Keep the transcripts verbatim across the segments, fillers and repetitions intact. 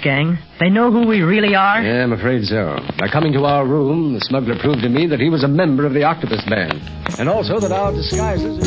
gang. They know who we really are? Yeah, I'm afraid so. By coming to our room, the smuggler proved to me that he was a member of the Octopus Band, and also that our disguises...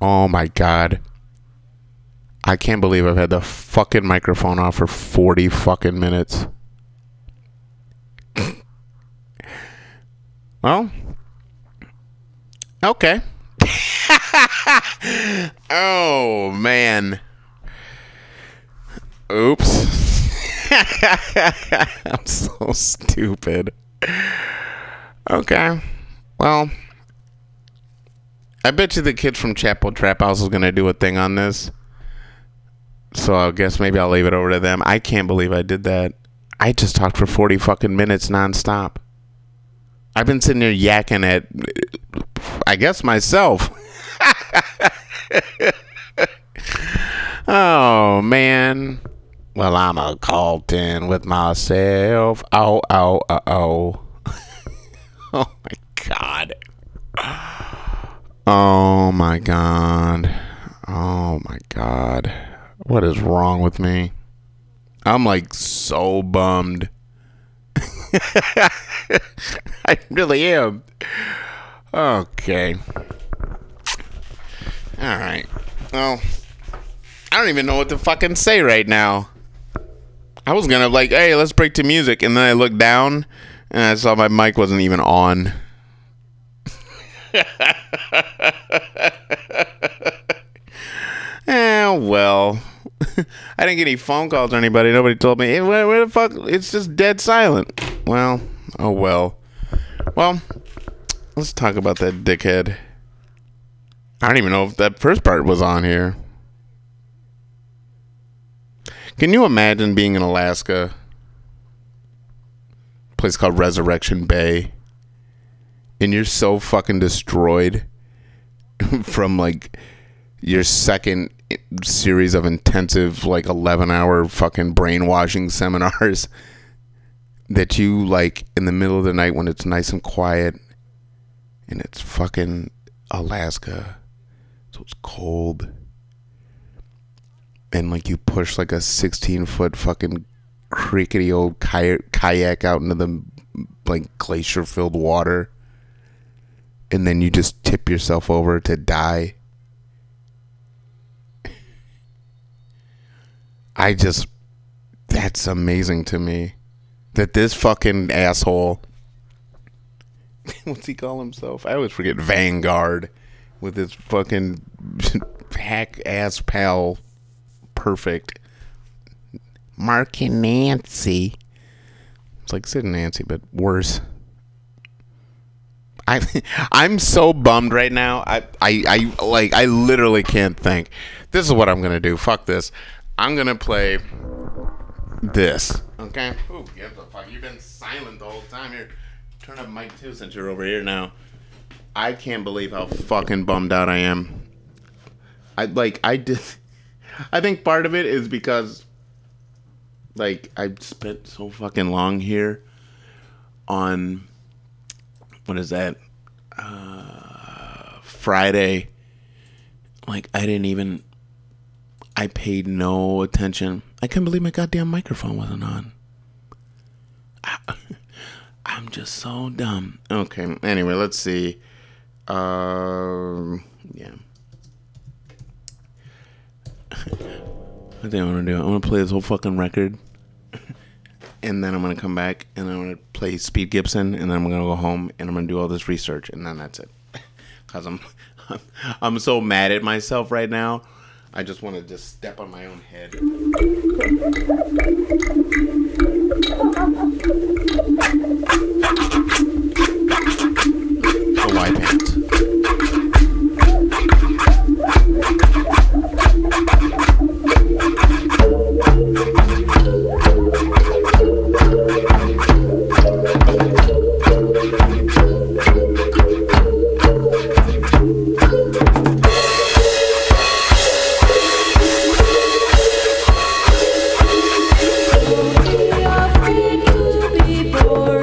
Oh my God. I can't believe I've had the fucking microphone off for forty fucking minutes. Well, okay. Oh, man. Oops. I'm so stupid. Okay. Well, I bet you the kids from Chapel Trap House is going to do a thing on this. So I guess maybe I'll leave it over to them. I can't believe I did that. I just talked for forty fucking minutes nonstop. I've been sitting here yakking at, I guess, myself. Oh, man. Well, I'm a cult in with myself. Oh, oh, oh, oh. Oh, my God. Oh, my God. Oh, my God. What is wrong with me? I'm, like, so bummed. I really am. Okay. All right. Well, I don't even know what to fucking say right now. I was gonna like, hey, let's break to music, and then I looked down and I saw my mic wasn't even on. Eh, well. I didn't get any phone calls or anybody. Nobody told me, hey, where, where the fuck? It's just dead silent. Well, oh well. Well, let's talk about that dickhead. I don't even know if that first part was on here. Can you imagine being in Alaska? A place called Resurrection Bay. And you're so fucking destroyed from like your second series of intensive like eleven hour fucking brainwashing seminars that you like in the middle of the night when it's nice and quiet and it's fucking Alaska, so it's cold, and like you push like a sixteen foot fucking crickety old kayak out into the like glacier filled water, and then you just tip yourself over to die. I just, that's amazing to me that this fucking asshole, what's he call himself? I always forget. Vanguard, with his fucking hack ass pal, perfect, Marky Nancy. It's like Sid and Nancy, but worse. I, I'm so bummed right now. I, I, I like, I literally can't think. This is what I'm gonna do. Fuck this. I'm going to play this, okay? Who gives a fuck? You've been silent the whole time here. Turn up mic too since you're over here now. I can't believe how fucking bummed out I am. I like, I did, I think part of it is because, like, I spent so fucking long here on, what is that, uh, Friday. Like, I didn't even... I paid no attention. I couldn't believe my goddamn microphone wasn't on. I, I'm just so dumb. Okay, anyway, let's see. Um, yeah. I think I want to do, I want to play this whole fucking record. And then I'm going to come back and I'm going to play Speed Gibson. And then I'm going to go home and I'm going to do all this research. And then that's it. Because I'm, I'm, I'm so mad at myself right now. I just want to just step on my own head. The Y-Pants. Or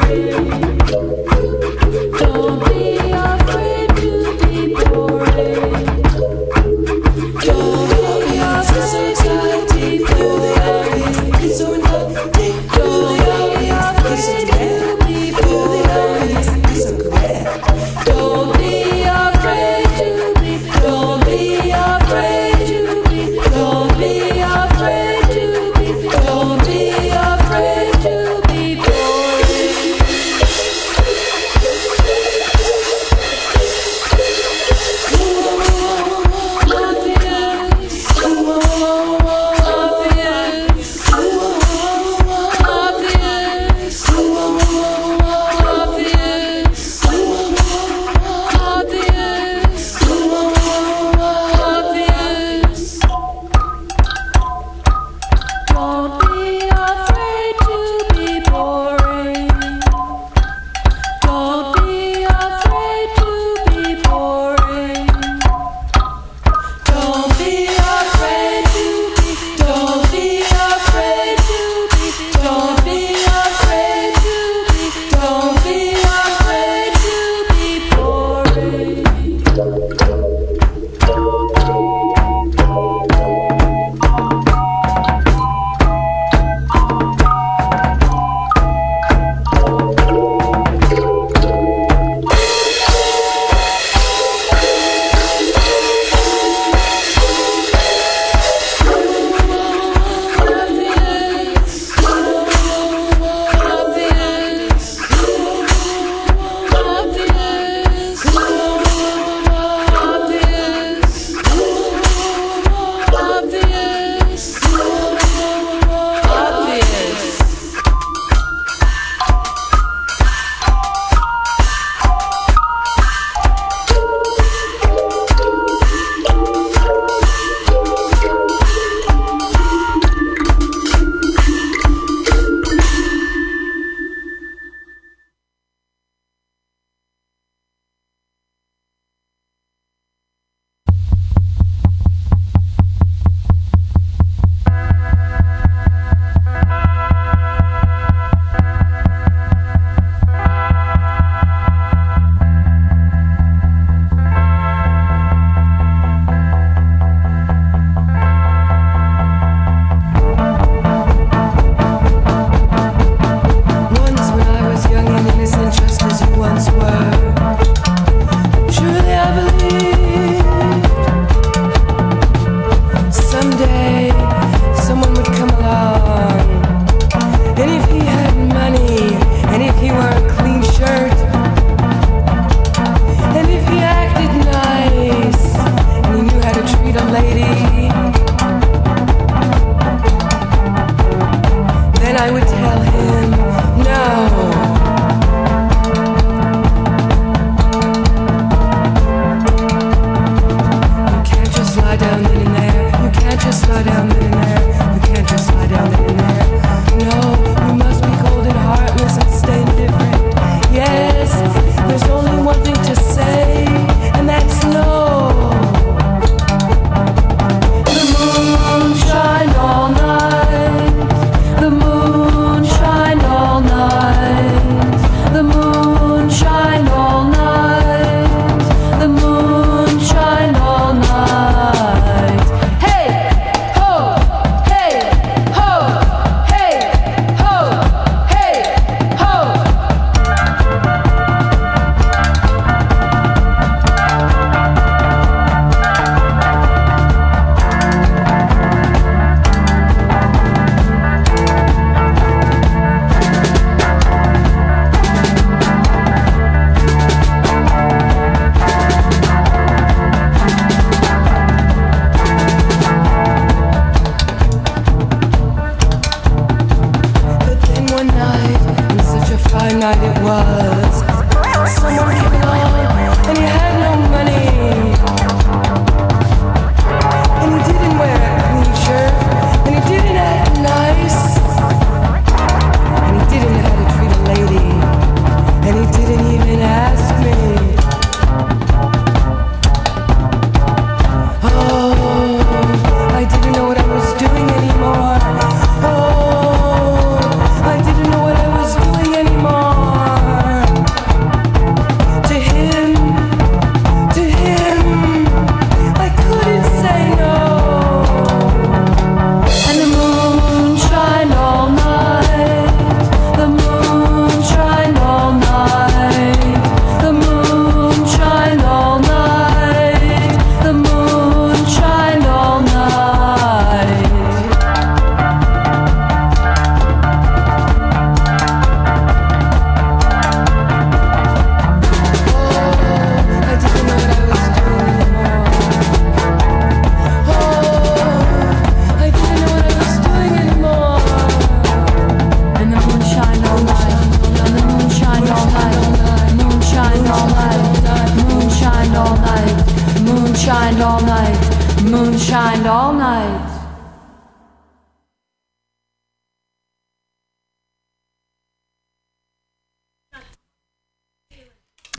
shined all night, moon shined all night.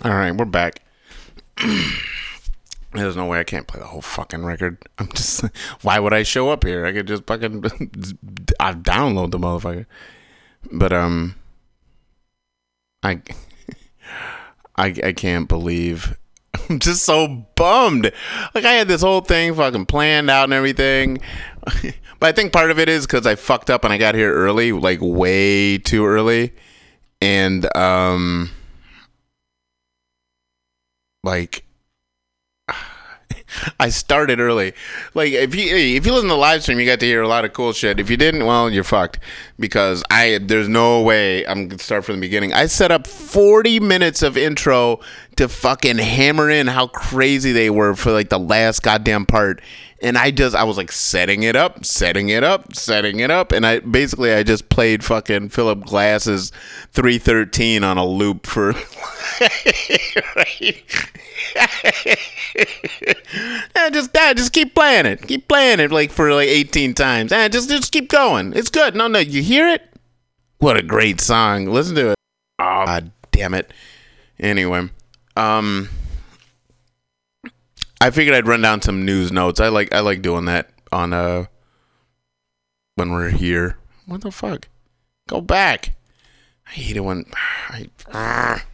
All right, we're back. There's no way I can't play the whole fucking record. I'm just, why would I show up here? I could just fucking, I download the motherfucker. But um, I, I, I can't believe. I'm just so bummed. Like I had this whole thing fucking planned out and everything. But I think part of it is because I fucked up and I got here early, like way too early, and um. Like, I started early. Like, if you if you listen to the live stream, you got to hear a lot of cool shit. If you didn't, well, you're fucked. Because I there's no way I'm going to start from the beginning. I set up forty minutes of intro to fucking hammer in how crazy they were for, like, the last goddamn part. And I just, I was, like, setting it up, setting it up, setting it up. And I basically, I just played fucking Philip Glass's three thirteen on a loop for, right? I just, I just keep playing it. Keep playing it, like, for, like, eighteen times. And just, just keep going. It's good. No, no, you hear it? What a great song. Listen to it. Oh, God damn it. Anyway, um... I figured I'd run down some news notes. I like I like doing that on uh when we're here. What the fuck? Go back. I hate it when I, ah,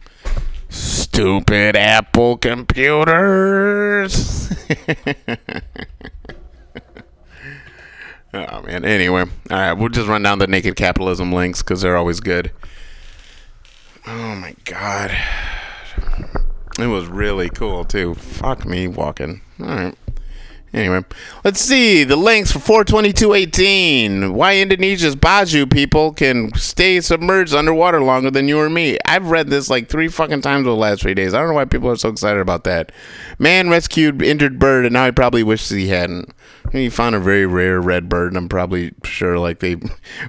stupid Apple computers. Oh man. Anyway, all right, we'll just run down the Naked Capitalism links because they're always good. Oh my god. It was really cool, too. Fuck me walking. All right. Anyway, let's see the links for four twenty-two eighteen. Why Indonesia's Baju people can stay submerged underwater longer than you or me. I've read this like three fucking times over the last three days. I don't know why people are so excited about that. Man rescued injured bird, and now he probably wishes he hadn't. He found a very rare red bird, and I'm probably sure like they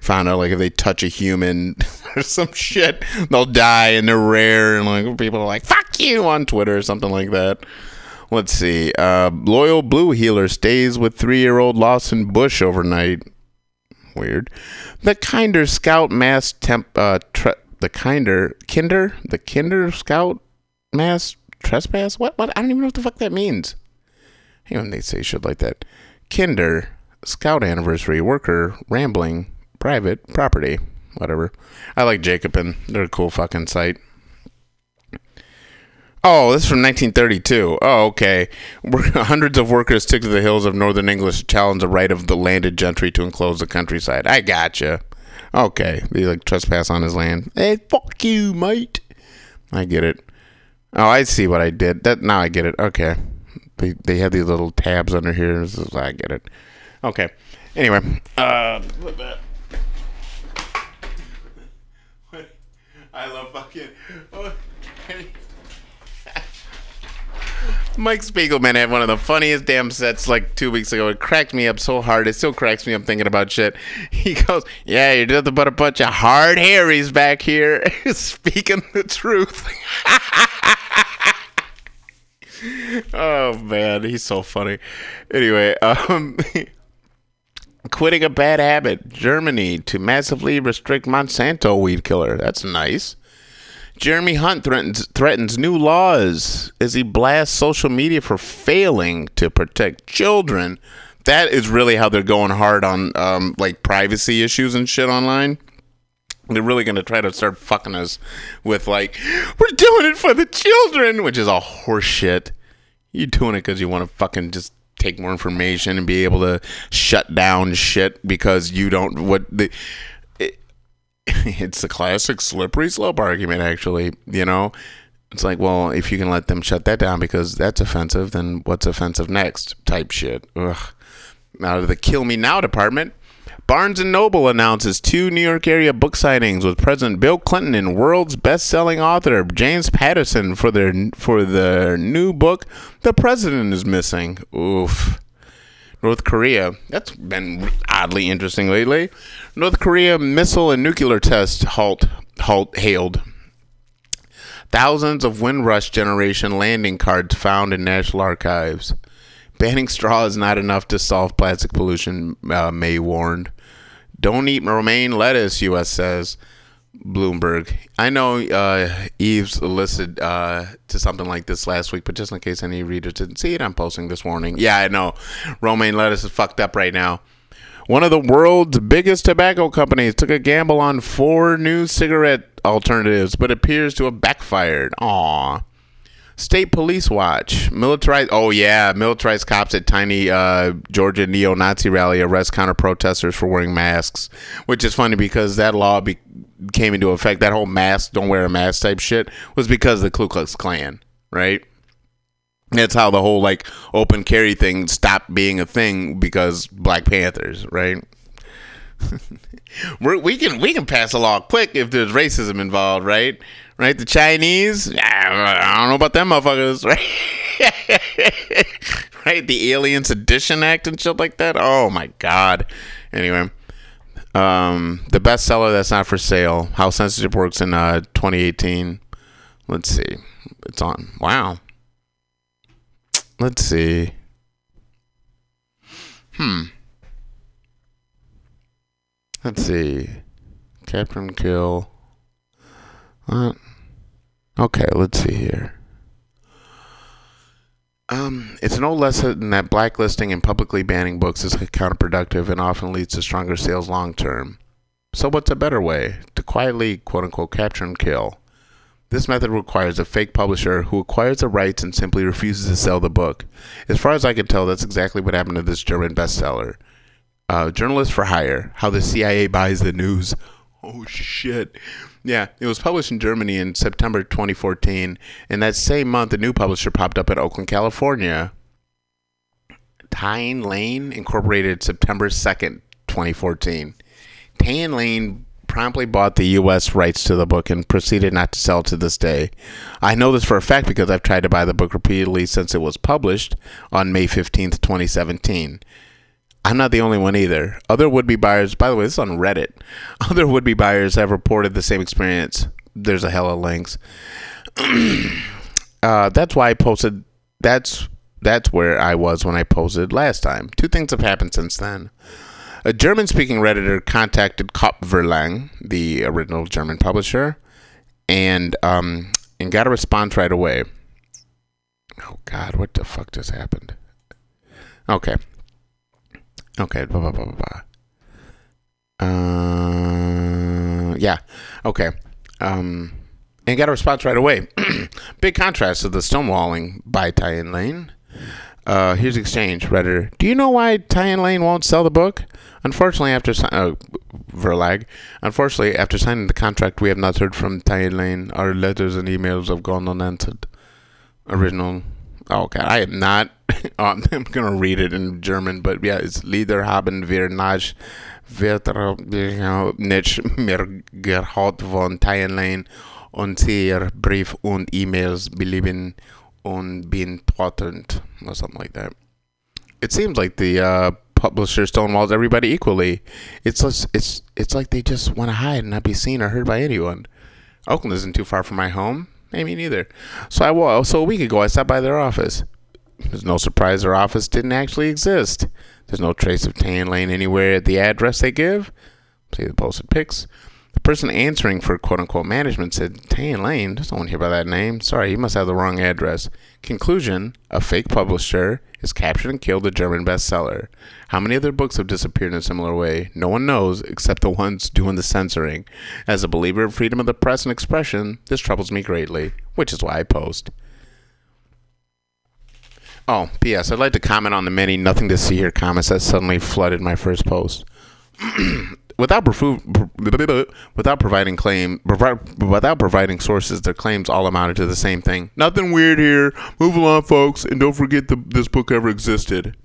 found out like if they touch a human or some shit, they'll die, and they're rare, and like people are like, fuck you on Twitter or something like that. Let's see. Uh, loyal blue healer stays with three-year-old Lawson Bush overnight. Weird. The Kinder Scout mass temp. Uh, tre- the Kinder Kinder the Kinder Scout mass trespass. What? What? I don't even know what the fuck that means. Hang on, they say shit like that. Kinder Scout anniversary worker rambling private property. Whatever. I like Jacobin. They're a cool fucking site. Oh, this is from nineteen thirty-two. Oh, okay. Hundreds of workers took to the hills of northern England to challenge the right of the landed gentry to enclose the countryside. I gotcha. Okay. They, like, trespass on his land. Hey, fuck you, mate. I get it. Oh, I see what I did. That Now I get it. Okay. They they have these little tabs under here. This is, I get it. Okay. Anyway. Uh, I love fucking... Oh, Mike Spiegelman had one of the funniest damn sets like two weeks ago. It cracked me up so hard. It still cracks me up thinking about shit. He goes, yeah, you're nothing but a bunch of hard Harrys back here speaking the truth. Oh, man, he's so funny. Anyway, um... quitting a bad habit. Germany to massively restrict Monsanto weed killer. That's nice. Jeremy Hunt threatens threatens new laws as he blasts social media for failing to protect children. That is really how they're going hard on um, like privacy issues and shit online. They're really going to try to start fucking us with like, we're doing it for the children, which is all horseshit. You're doing it because you want to fucking just take more information and be able to shut down shit because you don't what the. It's the classic slippery slope argument, actually, you know? It's like, well, if you can let them shut that down because that's offensive, then what's offensive next type shit. Ugh. Out of the Kill Me Now department, Barnes and Noble announces two New York area book signings with President Bill Clinton and world's best-selling author James Patterson for their for their new book, The President is Missing. Oof. North Korea, that's been oddly interesting lately. North Korea missile and nuclear test halt, halt hailed. Thousands of Windrush generation landing cards found in National Archives. Banning straw is not enough to solve plastic pollution, uh, May warned. Don't eat romaine lettuce, U S says. Bloomberg. I know uh, Eve's listed uh, to something like this last week, but just in case any readers didn't see it, I'm posting this warning. Yeah, I know. Romaine lettuce is fucked up right now. One of the world's biggest tobacco companies took a gamble on four new cigarette alternatives, but appears to have backfired. Aww. State police watch. Militarized. Oh, yeah. Militarized cops at tiny uh, Georgia neo-Nazi rally arrest counter-protesters for wearing masks, which is funny because that law be- came into effect. That whole mask, don't wear a mask type shit was because of the Ku Klux Klan, right? That's how the whole like open carry thing stopped being a thing because Black Panthers, right? We're, we can we can pass a law quick if there's racism involved, right? Right? The Chinese, I don't know about them motherfuckers, right? Right? The Alien Sedition Act and shit like that. Oh my God. Anyway, um, the bestseller that's not for sale. How censorship works in uh, twenty eighteen. Let's see. It's on. Wow. Let's see. Hmm. Let's see. Captain Kill. What? Okay, let's see here. Um, it's no less than that blacklisting and publicly banning books is counterproductive and often leads to stronger sales long term. So what's a better way? To quietly, quote unquote, capture and kill. This method requires a fake publisher who acquires the rights and simply refuses to sell the book. As far as I can tell, that's exactly what happened to this German bestseller. Uh, Journalists for Hire, How the C I A Buys the News. Oh, shit. Yeah, it was published in Germany in September twenty fourteen, and that same month, a new publisher popped up in Oakland, California. Tian Lane, Incorporated, September second, twenty fourteen. Tian Lane promptly bought the U S rights to the book and proceeded not to sell to this day. I know this for a fact because I've tried to buy the book repeatedly since it was published on May fifteenth, twenty seventeen. I'm not the only one either. Other would-be buyers, by the way, this is on Reddit. Other would-be buyers have reported the same experience. There's a hell of links. uh, that's why I posted, that's, that's where I was when I posted last time. Two things have happened since then. A German-speaking Redditor contacted Kopp Verlag, the original German publisher, and, um, and got a response right away. Oh, God, what the fuck just happened? Okay. Okay, blah, blah, blah, blah, blah. Uh, yeah, okay. Um, and got a response right away. Big contrast to the stonewalling by Tian Lane. Uh, here's exchange, Redditor. Do you know why Tian Lane won't sell the book? Unfortunately, after si- uh, Verlag. Unfortunately, after signing the contract, we have not heard from Tian Lane. Our letters and emails have gone unanswered. Original. Oh, God, I am not. Um, I'm going to read it in German, but yeah, it's Lieder haben wir nach nicht mehr gehört von Tian Lane und ihr Brief und E-Mails belieben und bin trottend, or something like that. It seems like the uh, publisher stonewalls everybody equally. It's just, it's it's like they just want to hide and not be seen or heard by anyone. Oakland isn't too far from my home. I mean, neither. So I was, so a week ago, I stopped by their office. There's no surprise their office didn't actually exist. There's no trace of Tian Lane anywhere at the address they give. See the posted pics. The person answering for quote-unquote management said, Tian Lane? There's no one here by that name. Sorry, you must have the wrong address. Conclusion, a fake publisher has captured and killed a German bestseller. How many other books have disappeared in a similar way? No one knows except the ones doing the censoring. As a believer in freedom of the press and expression, this troubles me greatly, which is why I post. Oh, P S. I'd like to comment on the many nothing to see here comments that suddenly flooded my first post. without, profu- without providing claim, without providing sources, their claims all amounted to the same thing. Nothing weird here. Move along, folks, and don't forget the, this book ever existed.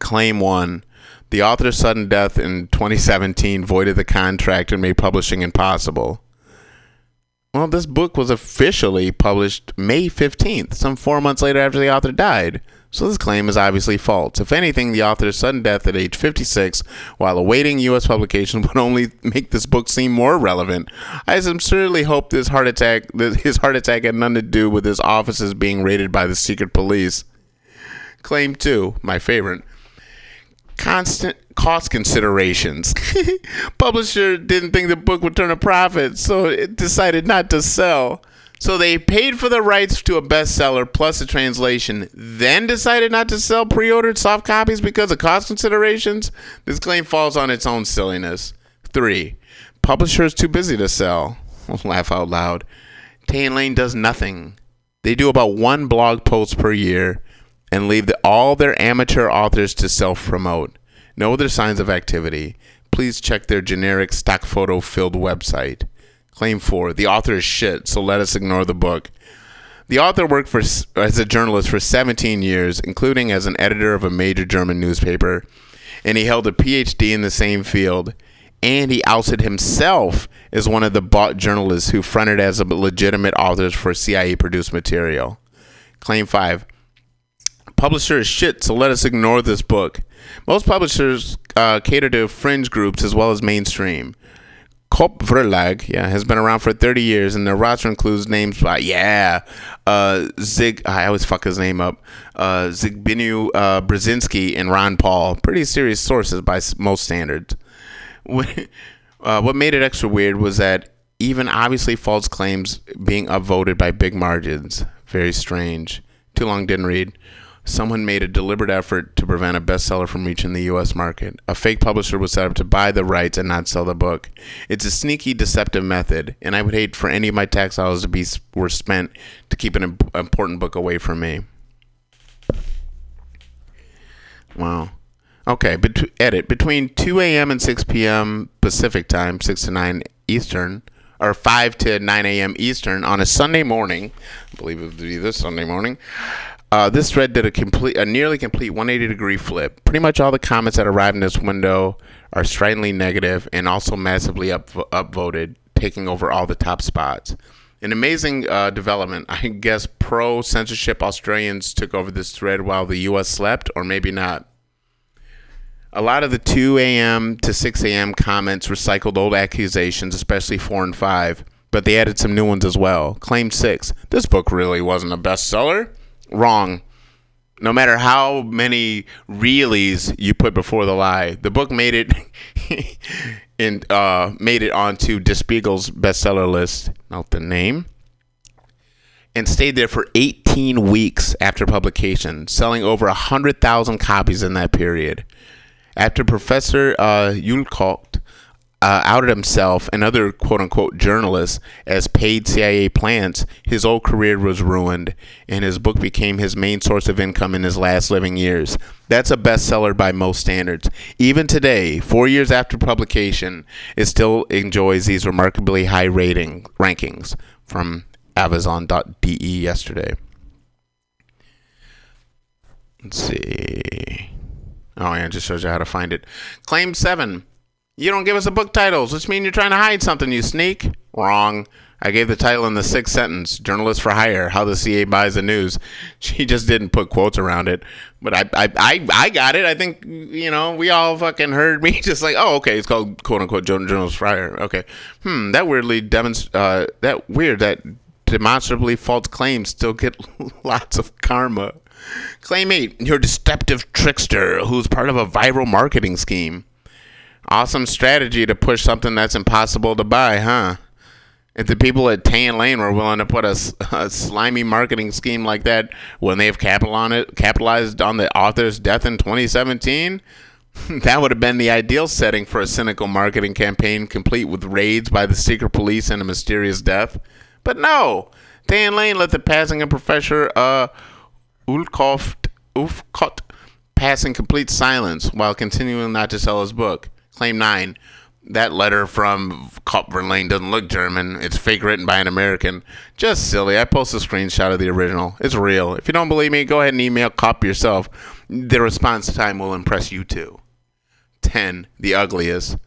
Claim one. The author's sudden death in twenty seventeen voided the contract and made publishing impossible. Well, this book was officially published May fifteenth, some four months later after the author died. So this claim is obviously false. If anything, the author's sudden death at age fifty-six while awaiting U S publication would only make this book seem more relevant. I sincerely hope this heart attack, his heart attack had nothing to do with his offices being raided by the secret police. Claim two, my favorite, constant cost considerations. Publisher didn't think the book would turn a profit, so it decided not to sell. So they paid for the rights to a bestseller plus a translation, then decided not to sell pre-ordered soft copies because of cost considerations. This claim falls on its own silliness. Three, publisher is too busy to sell. Laugh out loud. Tian Lane does nothing. They do about one blog post per year and leave the, all their amateur authors to self-promote. No other signs of activity. Please check their generic stock photo-filled website. Claim four, the author is shit, so let us ignore the book. The author worked for, as a journalist for seventeen years, including as an editor of a major German newspaper, and he held a P H D in the same field, and he ousted himself as one of the bought journalists who fronted as a legitimate authors for C I A-produced material. Claim five, publisher is shit, so let us ignore this book. Most publishers uh, cater to fringe groups as well as mainstream. Kopp Verlag, yeah, has been around for thirty years, and their roster includes names by, yeah, uh, Zig, I always fuck his name up, uh, Zbigniew uh, Brzezinski and Ron Paul. Pretty serious sources by most standards. What, uh, what made it extra weird was that even obviously false claims being upvoted by big margins. Very strange. Too long, didn't read. Someone made a deliberate effort to prevent a bestseller from reaching the U S market. A fake publisher was set up to buy the rights and not sell the book. It's a sneaky, deceptive method, and I would hate for any of my tax dollars to be were spent to keep an important book away from me. Wow. Okay, bet- edit. Between two a.m. and six p.m. Pacific time, six to nine Eastern, or five to nine a.m. Eastern on a Sunday morning, I believe it would be this Sunday morning, Uh, this thread did a complete, a nearly complete one hundred eighty degree flip. Pretty much all the comments that arrived in this window are stridently negative and also massively up, upvoted, taking over all the top spots. An amazing uh, development. I guess pro-censorship Australians took over this thread while the U S slept, or maybe not. A lot of the two a.m. to six a.m. comments recycled old accusations, especially four and five, but they added some new ones as well. Claim six, this book really wasn't a bestseller. Wrong. No matter how many reallys you put before the lie, the book made it and uh, made it onto Der Spiegel's bestseller list, not the name, and stayed there for eighteen weeks after publication, selling over one hundred thousand copies in that period. After Professor uh, Ulfkotte Uh, outed himself and other quote-unquote journalists as paid C I A plants, his whole career was ruined, and his book became his main source of income in his last living years. That's a bestseller by most standards. Even today, four years after publication, it still enjoys these remarkably high rating rankings from Amazon dot d e yesterday. Let's see. Oh, yeah, it just shows you how to find it. Claim seven. You don't give us the book titles, which means you're trying to hide something, you sneak. Wrong. I gave the title in the sixth sentence, Journalists for Hire, How the C A Buys the News. She just didn't put quotes around it. But I I, I, I got it. I think, you know, we all fucking heard me just like, oh, okay, it's called, quote-unquote, Journalists for Hire. Okay. Hmm, that weirdly demonst- uh, that weird, that demonstrably false claims still get lots of karma. Claim eight, you're a deceptive trickster who's part of a viral marketing scheme. Awesome strategy to push something that's impossible to buy, huh? If the people at Tian Lane were willing to put a, a slimy marketing scheme like that when they've capital on it, capitalized on the author's death in twenty seventeen, that would have been the ideal setting for a cynical marketing campaign complete with raids by the secret police and a mysterious death. But no! Tian Lane let the passing of Professor uh, Ulfkotte pass in complete silence while continuing not to sell his book. Claim nine, that letter from Kopp Verlag doesn't look German. It's fake written by an American. Just silly. I post a screenshot of the original. It's real. If you don't believe me, go ahead and email Kopp yourself. The response time will impress you too. ten, the ugliest.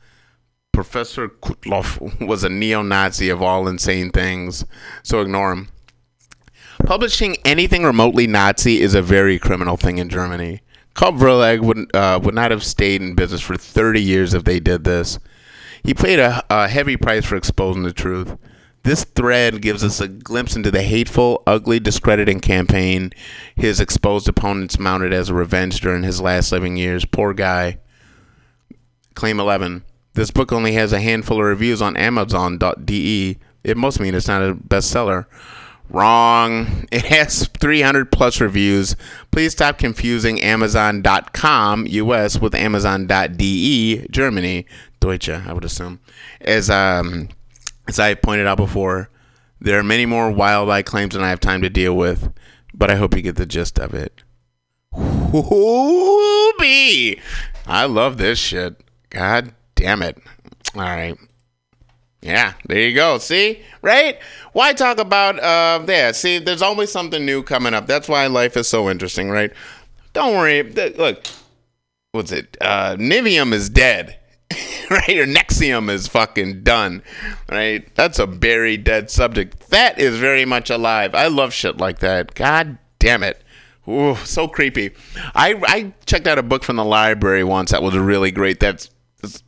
Professor Kutloff was a neo-Nazi of all insane things, so ignore him. Publishing anything remotely Nazi is a very criminal thing in Germany. Kopp Verlag would, uh, would not have stayed in business for thirty years if they did this. He paid a, a heavy price for exposing the truth. This thread gives us a glimpse into the hateful, ugly, discrediting campaign his exposed opponents mounted as a revenge during his last living years. Poor guy. Claim eleven. This book only has a handful of reviews on Amazon dot D E. It must mean it's not a bestseller. Wrong. It has three hundred plus reviews. Please stop confusing Amazon dot com, U S, with Amazon dot D E, Germany, Deutsche, I would assume. As um, as I pointed out before, there are many more wild-eyed claims than I have time to deal with, but I hope you get the gist of it. Whoopee! I love this shit. God damn it. All right. Yeah, there you go. See? Right? Why talk about uh there? See, there's always something new coming up. That's why life is so interesting, right? Don't worry. Look, what's it? Uh, N I V M is dead, right? Or N X I V M is fucking done, right? That's a buried dead subject. That is very much alive. I love shit like that. God damn it. Ooh, so creepy. I, I checked out a book from the library once that was really great. That's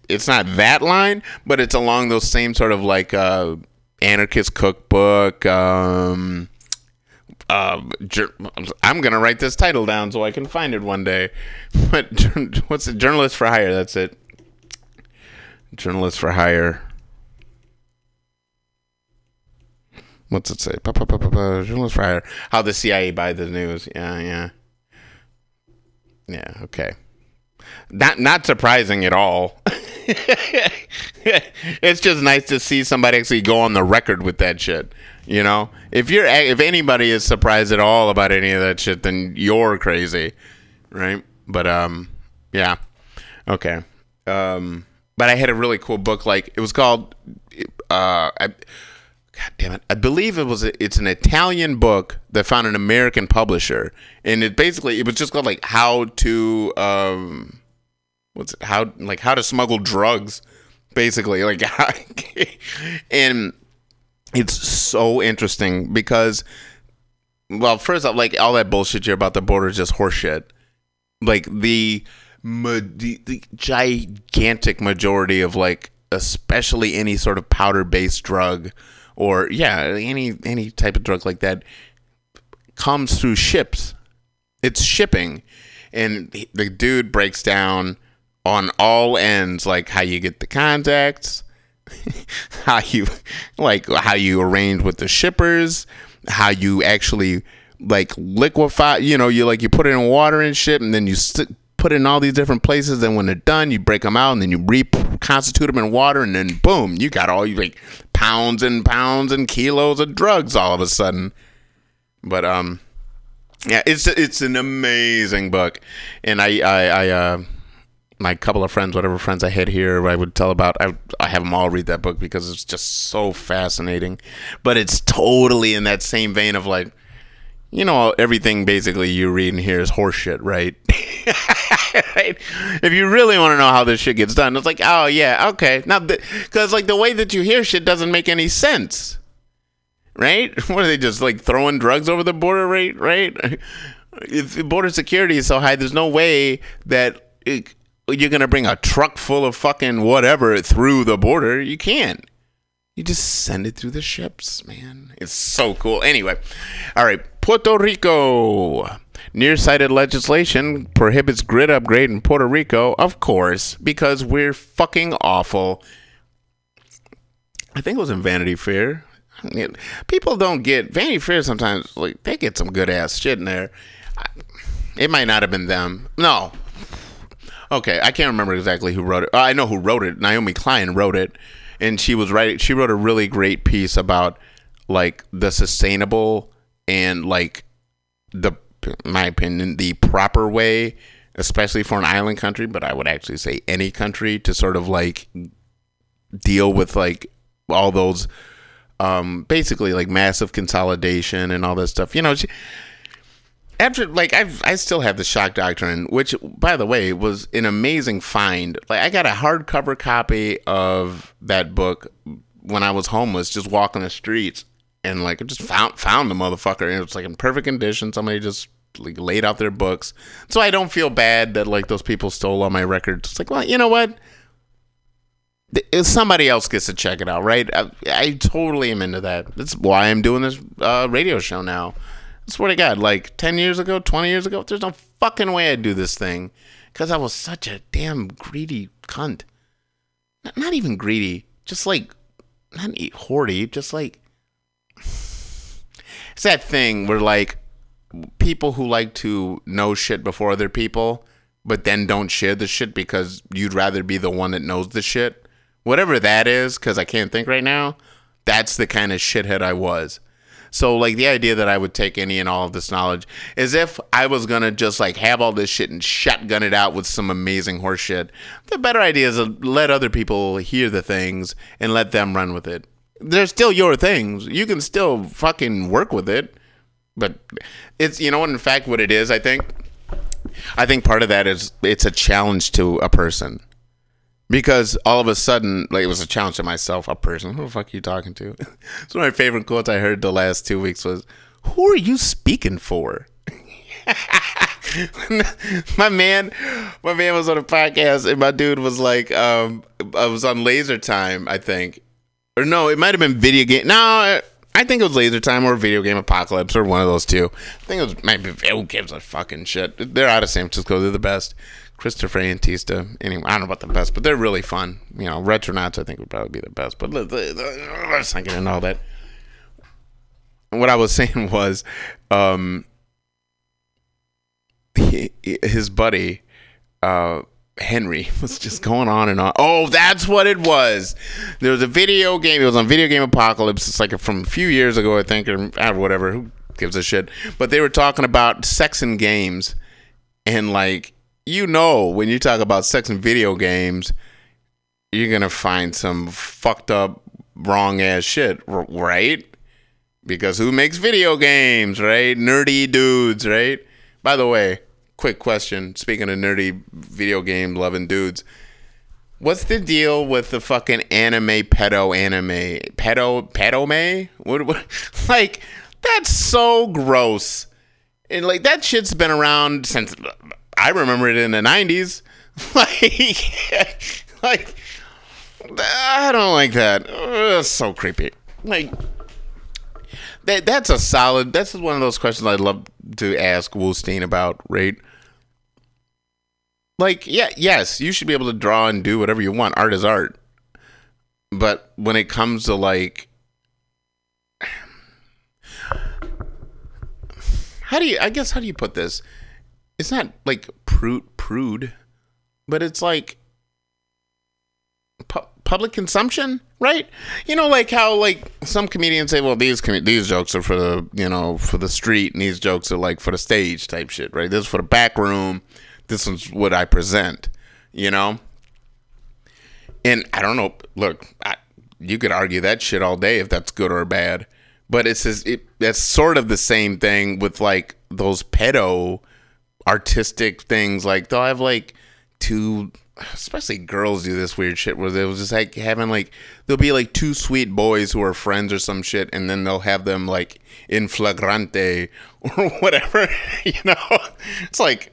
It's not that line, but it's along those same sort of like uh, anarchist cookbook. Um, uh, jur- I'm going to write this title down so I can find it one day. But what's it? Journalists for Hire. That's it. Journalists for Hire. What's it say? Pa, pa, pa, pa, pa. Journalists for Hire. How the C I A buy the news. Yeah, yeah. Yeah, okay. Not not surprising at all. It's just nice to see somebody actually go on the record with that shit. You know, if you're if anybody is surprised at all about any of that shit, then you're crazy, right? But um, yeah, okay. Um, but I had a really cool book. Like it was called. Uh, I, God damn it! I believe it was. It's an Italian book that found an American publisher, and it basically it was just called like how to um, what's it? How like how to smuggle drugs, basically. Like, and it's so interesting because, well, first off, like all that bullshit you're about the border is just horseshit. Like the, the the gigantic majority of like, especially any sort of powder-based drug. Or, yeah, any any type of drug like that comes through ships. It's shipping. And the dude breaks down on all ends, like how you get the contacts, how you like how you arrange with the shippers, how you actually like liquefy, you know, you like you put it in water and shit, and then you st- put it in all these different places, and when they're done, you break them out, and then you reconstitute them in water, and then boom, you got all you like pounds and pounds and kilos of drugs all of a sudden. But um, yeah, it's it's an amazing book, and I I, I uh, my couple of friends, whatever friends I had here, I would tell about. I I have them all read that book because it's just so fascinating. But it's totally in that same vein of like, you know, everything basically you read in here is horseshit, right? Right? If you really want to know how this shit gets done, it's like, oh yeah, okay. Now, because like the way that you hear shit doesn't make any sense, right? What are they just like throwing drugs over the border, right? Right? If border security is so high, there's no way that it, you're gonna bring a truck full of fucking whatever through the border. You can't. You just send it through the ships, man. It's so cool. Anyway, all right, Puerto Rico. Nearsighted legislation prohibits grid upgrade in Puerto Rico, of course, because we're fucking awful. I think it was in Vanity Fair. I mean, people don't get Vanity Fair sometimes. Like they get some good ass shit in there. I, it might not have been them. No. Okay, I can't remember exactly who wrote it. I know who wrote it. Naomi Klein wrote it, and she was writing. She wrote a really great piece about like the sustainable and like the. In my opinion, the proper way, especially for an island country, but I would actually say any country, to sort of like deal with like all those um, basically like massive consolidation and all that stuff. You know, she, after like I've, I still have The Shock Doctrine, which by the way was an amazing find. Like I got a hardcover copy of that book when I was homeless, just walking the streets. And like I just found found the motherfucker, and it's like in perfect condition. Somebody just like laid out their books, so I don't feel bad that like those people stole all my records. It's like, well, you know what? if somebody else gets to check it out, right? I, I totally am into that. That's why I'm doing this uh, radio show now. I swear to God, like ten years ago, twenty years ago, there's no fucking way I'd do this thing because I was such a damn greedy cunt. Not, not even greedy, just like, not hoardy, just like, it's that thing where like people who like to know shit before other people, but then don't share the shit because you'd rather be the one that knows the shit. Whatever that is, because I can't think right now, that's the kind of shithead I was. So, like, the idea that I would take any and all of this knowledge is if I was going to just, like, have all this shit and shotgun it out with some amazing horse shit. The better idea is to let other people hear the things and let them run with it. They're still your things. You can still fucking work with it. But it's, you know what, in fact, what it is, I think, I think part of that is it's a challenge to a person. Because all of a sudden, like, it was a challenge to myself, a person. Who the fuck are you talking to? So my favorite quote I heard the last two weeks was, "Who are you speaking for?" my man, my man was on a podcast, and my dude was like, um, I was on Laser Time, I think, or no, it might have been Video Game. No, I think it was Laser Time or Video Game Apocalypse or one of those two. I think it was maybe. Who gives a fucking shit? They're out of San Francisco. They're the best. Christopher Antista. Anyway, I don't know about the best, but they're really fun. You know, Retronauts, I think, would probably be the best. But let's not get into all that. What I was saying was, um, he, his buddy, uh, Henry, was just going on and on. Oh, that's what it was. There was a video game. It was on Video Game Apocalypse. It's like from a few years ago, I think, or whatever. Who gives a shit? But they were talking about sex and games and, like, you know, when you talk about sex and video games, you're going to find some fucked up, wrong-ass shit, right? Because who makes video games, right? Nerdy dudes, right? By the way, quick question. Speaking of nerdy, video game-loving dudes, what's the deal with the fucking anime, pedo anime? Pedo, pedo-may? What, what? Like, that's so gross. And, like, that shit's been around since... I remember it in the nineties. like, like, I don't like that. Ugh, so creepy. Like, that, that's a solid, that's one of those questions I'd love to ask Wolstein about, right? Like, yeah, yes, you should be able to draw and do whatever you want. Art is art. But when it comes to, like, how do you, I guess, how do you put this? It's not like prude, prude, but it's like pu- public consumption, right? You know, like how like some comedians say, well, these com- these jokes are for the, you know, for the street, and these jokes are like for the stage type shit, right? This is for the back room. This is what I present, you know? And I don't know. Look, I, you could argue that shit all day if that's good or bad, but it's just, it, that's sort of the same thing with like those pedo artistic things. Like they'll have like two, especially girls do this weird shit where they was just like having like, there'll be like two sweet boys who are friends or some shit, and then they'll have them like in flagrante or whatever, you know? It's like,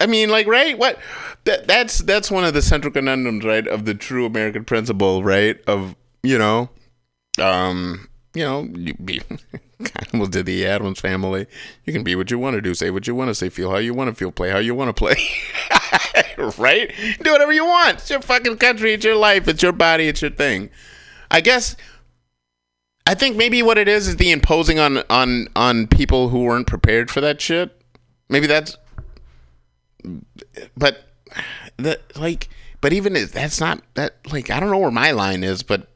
I mean, like, right? What? That, that's, that's one of the central conundrums, right? Of the true American principle, right? Of, you know, um, you know, you be kind of did the Addams Family. You can be what you want to do, say what you want to say, feel how you want to feel, play how you want to play. Right? Do whatever you want. It's your fucking country. It's your life. It's your body. It's your thing. I guess, I think maybe what it is is the imposing on, on, on people who weren't prepared for that shit. Maybe that's, but the, like, but even if that's not that, like, I don't know where my line is, but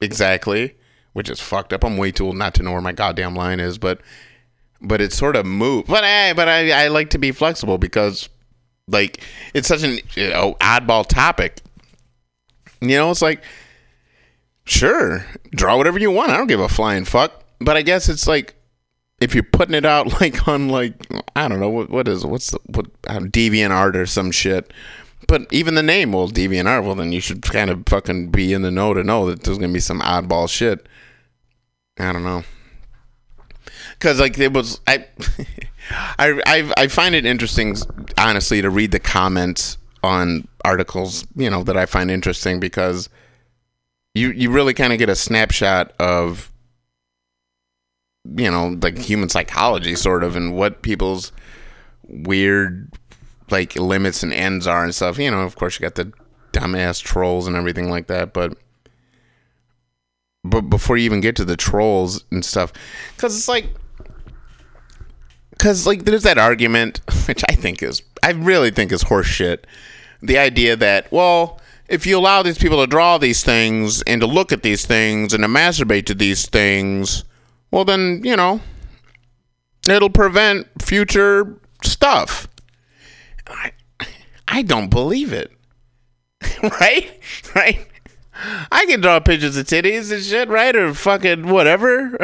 exactly. Which is fucked up. I'm way too old not to know where my goddamn line is, but but it's sort of moved. But hey, but I, I like to be flexible because, like, it's such an you know, oddball topic. You know, it's like, sure, draw whatever you want. I don't give a flying fuck. But I guess it's like if you're putting it out like on like I don't know what what is what's the, what um, DeviantArt or some shit. But even the name, well, DeviantArt, well, then you should kind of fucking be in the know to know that there's going to be some oddball shit. I don't know. Because, like, it was, I, I, I I find it interesting, honestly, to read the comments on articles, you know, that I find interesting, because you you really kind of get a snapshot of, you know, like human psychology sort of, and what people's weird like limits and ends are and stuff. You know, of course you got the dumbass trolls and everything like that, but but before you even get to the trolls and stuff, because it's like, because like there's that argument, which I think is, I really think is horseshit. The idea that, well, if you allow these people to draw these things and to look at these things and to masturbate to these things, well then, you know, it'll prevent future stuff. I, I don't believe it. Right? Right? I can draw pictures of titties and shit, right? Or fucking whatever.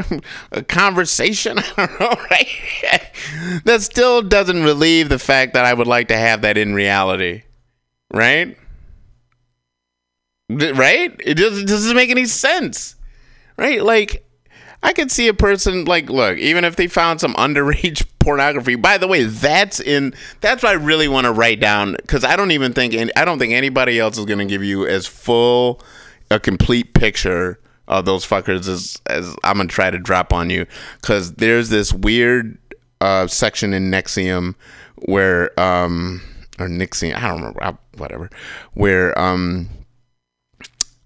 A conversation. I don't know, right? That still doesn't relieve the fact that I would like to have that in reality. Right? Right? It doesn't, doesn't make any sense. Right? Like, I could see a person, like, look, even if they found some underage pornography, by the way, that's in, that's what I really want to write down, because I don't even think, I don't think anybody else is going to give you as full, a complete picture of those fuckers as, as I'm going to try to drop on you, because there's this weird uh, section in N X I V M where, um, or N X I V M, I don't remember, I, whatever, where um,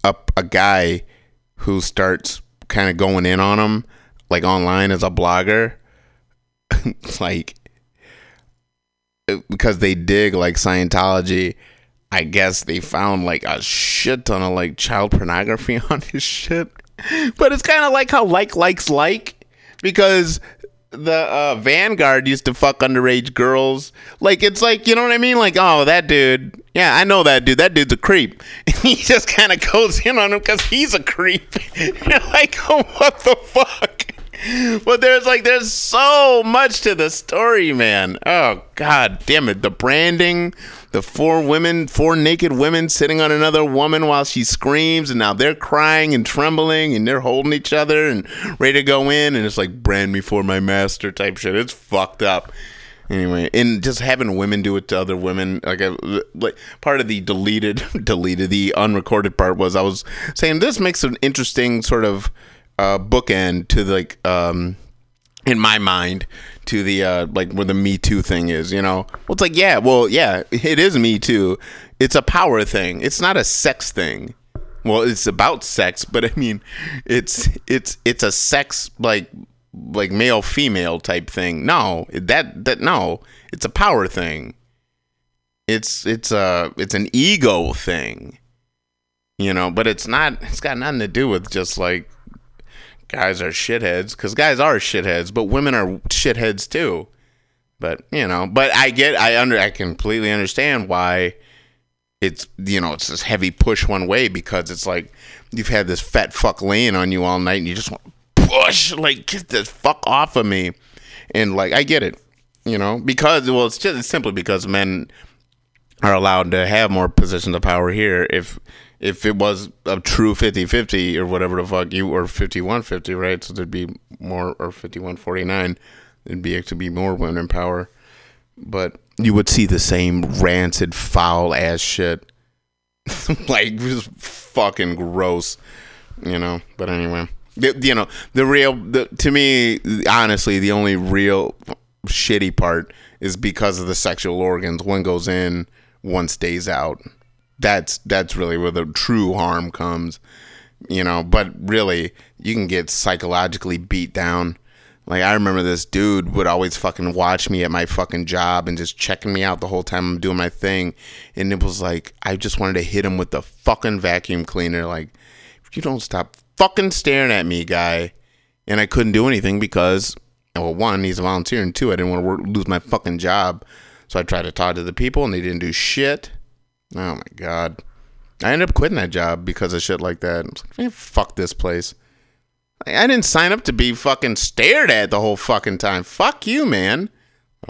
a, a guy who starts kind of going in on him, like online as a blogger, like because they dig like Scientology, I guess they found like a shit ton of like child pornography on his shit. But it's kind of like how like likes like, because the uh, Vanguard used to fuck underage girls. Like, it's like, you know what I mean? Like, oh, that dude. Yeah, I know that dude. That dude's a creep. And he just kind of goes in on him because he's a creep. You're like, oh, what the fuck? But there's like, there's so much to the story, man. Oh, god damn it. The branding, the four women, four naked women sitting on another woman while she screams, and now they're crying and trembling, and they're holding each other and ready to go in, and it's like, brand me for my master type shit. It's fucked up. Anyway, and just having women do it to other women, like, I, like part of the deleted, deleted, the unrecorded part was I was saying this makes an interesting sort of Uh, bookend to the, like, um, in my mind, to the uh, like where the Me Too thing is, you know. Well, it's like, yeah, well, yeah, it is Me Too. It's a power thing. It's not a sex thing. Well, it's about sex, but I mean, it's it's it's a sex like like male female type thing. No, that that no, it's a power thing. It's it's a it's an ego thing, you know. But it's not. It's got nothing to do with just like, guys are shitheads, because guys are shitheads, but women are shitheads too. But, you know, but I get, I under, I completely understand why it's, you know, it's this heavy push one way, because it's like, you've had this fat fuck laying on you all night, and you just want to push, like, get this fuck off of me. And, like, I get it, you know, because, well, it's just, it's simply because men are allowed to have more positions of power here. If, if it was a true fifty-fifty or whatever the fuck, you, or fifty-one fifty, right? So there'd be more, or fifty-one forty-nine, there'd be actually be more women in power. But you would see the same rancid, foul ass shit. Like, just fucking gross, you know? But anyway, the, you know, the real, the, to me, honestly, the only real shitty part is because of the sexual organs. One goes in, one stays out. That's that's really where the true harm comes, you know. But really, you can get psychologically beat down. Like, I remember this dude would always fucking watch me at my fucking job and just checking me out the whole time I'm doing my thing. And it was like, I just wanted to hit him with the fucking vacuum cleaner. Like, if you don't stop fucking staring at me, guy. And I couldn't do anything because, well, one, he's a volunteer, and two, I didn't want to work, lose my fucking job. So I tried to talk to the people, and they didn't do shit. Oh my god, I ended up quitting that job because of shit like that. I was like, man, fuck this place. I didn't sign up to be fucking stared at the whole fucking time. Fuck you, man.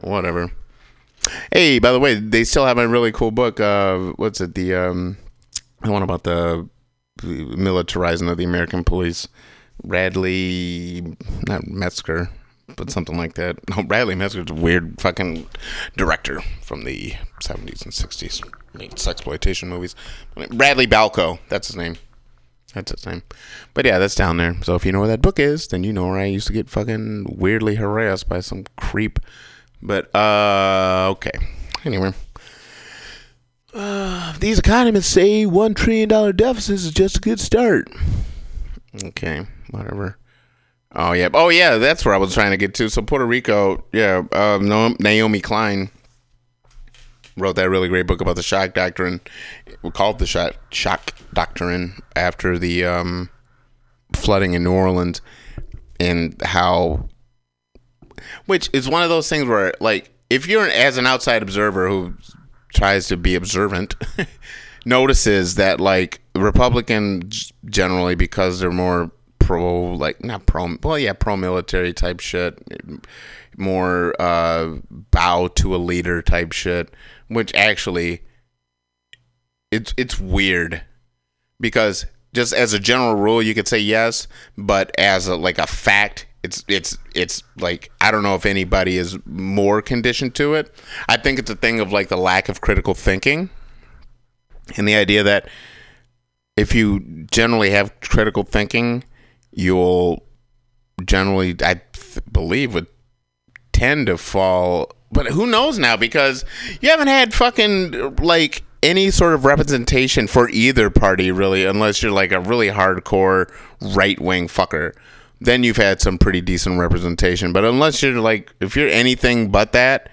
Whatever. Hey, by the way, they still have my really cool book. Uh, what's it? The um, the one about the militarizing of the American police. Radley, not Metzger. but something like that. No, Bradley Mesker's a weird fucking director from the seventies and sixties. Made sexploitation movies. Bradley Balko, that's his name. That's his name. But yeah, that's down there. So if you know where that book is, then you know where I used to get fucking weirdly harassed by some creep. But, uh, okay. Anyway. Uh, these economists say one trillion dollars deficit is just a good start. Okay, whatever. Oh, yeah. Oh, yeah, that's where I was trying to get to. So Puerto Rico, yeah, um, Naomi Klein wrote that really great book about the Shock Doctrine. It was called The Shock, Shock Doctrine after the um, flooding in New Orleans, and how... Which is one of those things where, like, if you're an, as an outside observer who tries to be observant, notices that, like, Republicans generally, because they're more pro, like, not pro, well, yeah, pro-military type shit, more uh, bow to a leader type shit, which actually, it's it's weird, because just as a general rule, you could say yes, but as a, like, a fact, It's it's it's like, I don't know if anybody is more conditioned to it. I think it's a thing of, like, the lack of critical thinking, and the idea that if you generally have critical thinking, you'll generally, I th- believe, would tend to fall. But who knows now, because you haven't had fucking, like, any sort of representation for either party, really, unless you're, like, a really hardcore right-wing fucker. Then you've had some pretty decent representation. But unless you're, like, if you're anything but that,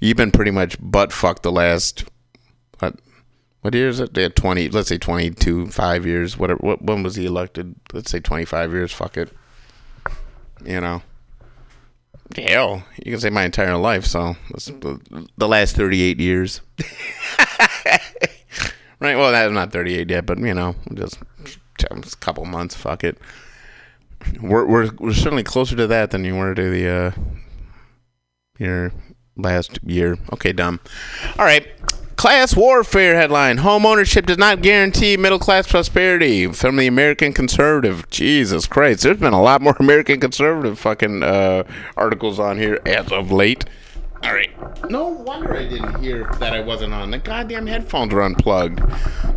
you've been pretty much butt-fucked the last, what, what year is it? They had twenty, let's say twenty-two, five years, whatever. What, when was he elected? Let's say twenty-five years, fuck it. You know. Hell, you can say my entire life, so let's, the last thirty-eight years. Right, well, that's not thirty-eight yet, but, you know, just, just a couple months, fuck it. We're, we're we're certainly closer to that than you were to the uh, your last year. Okay, dumb. All right. Class warfare headline. Home ownership does not guarantee middle class prosperity. From the American Conservative. Jesus Christ. There's been a lot more American Conservative fucking uh, articles on here as of late. All right. No wonder I didn't hear that I wasn't on. The goddamn headphones were unplugged.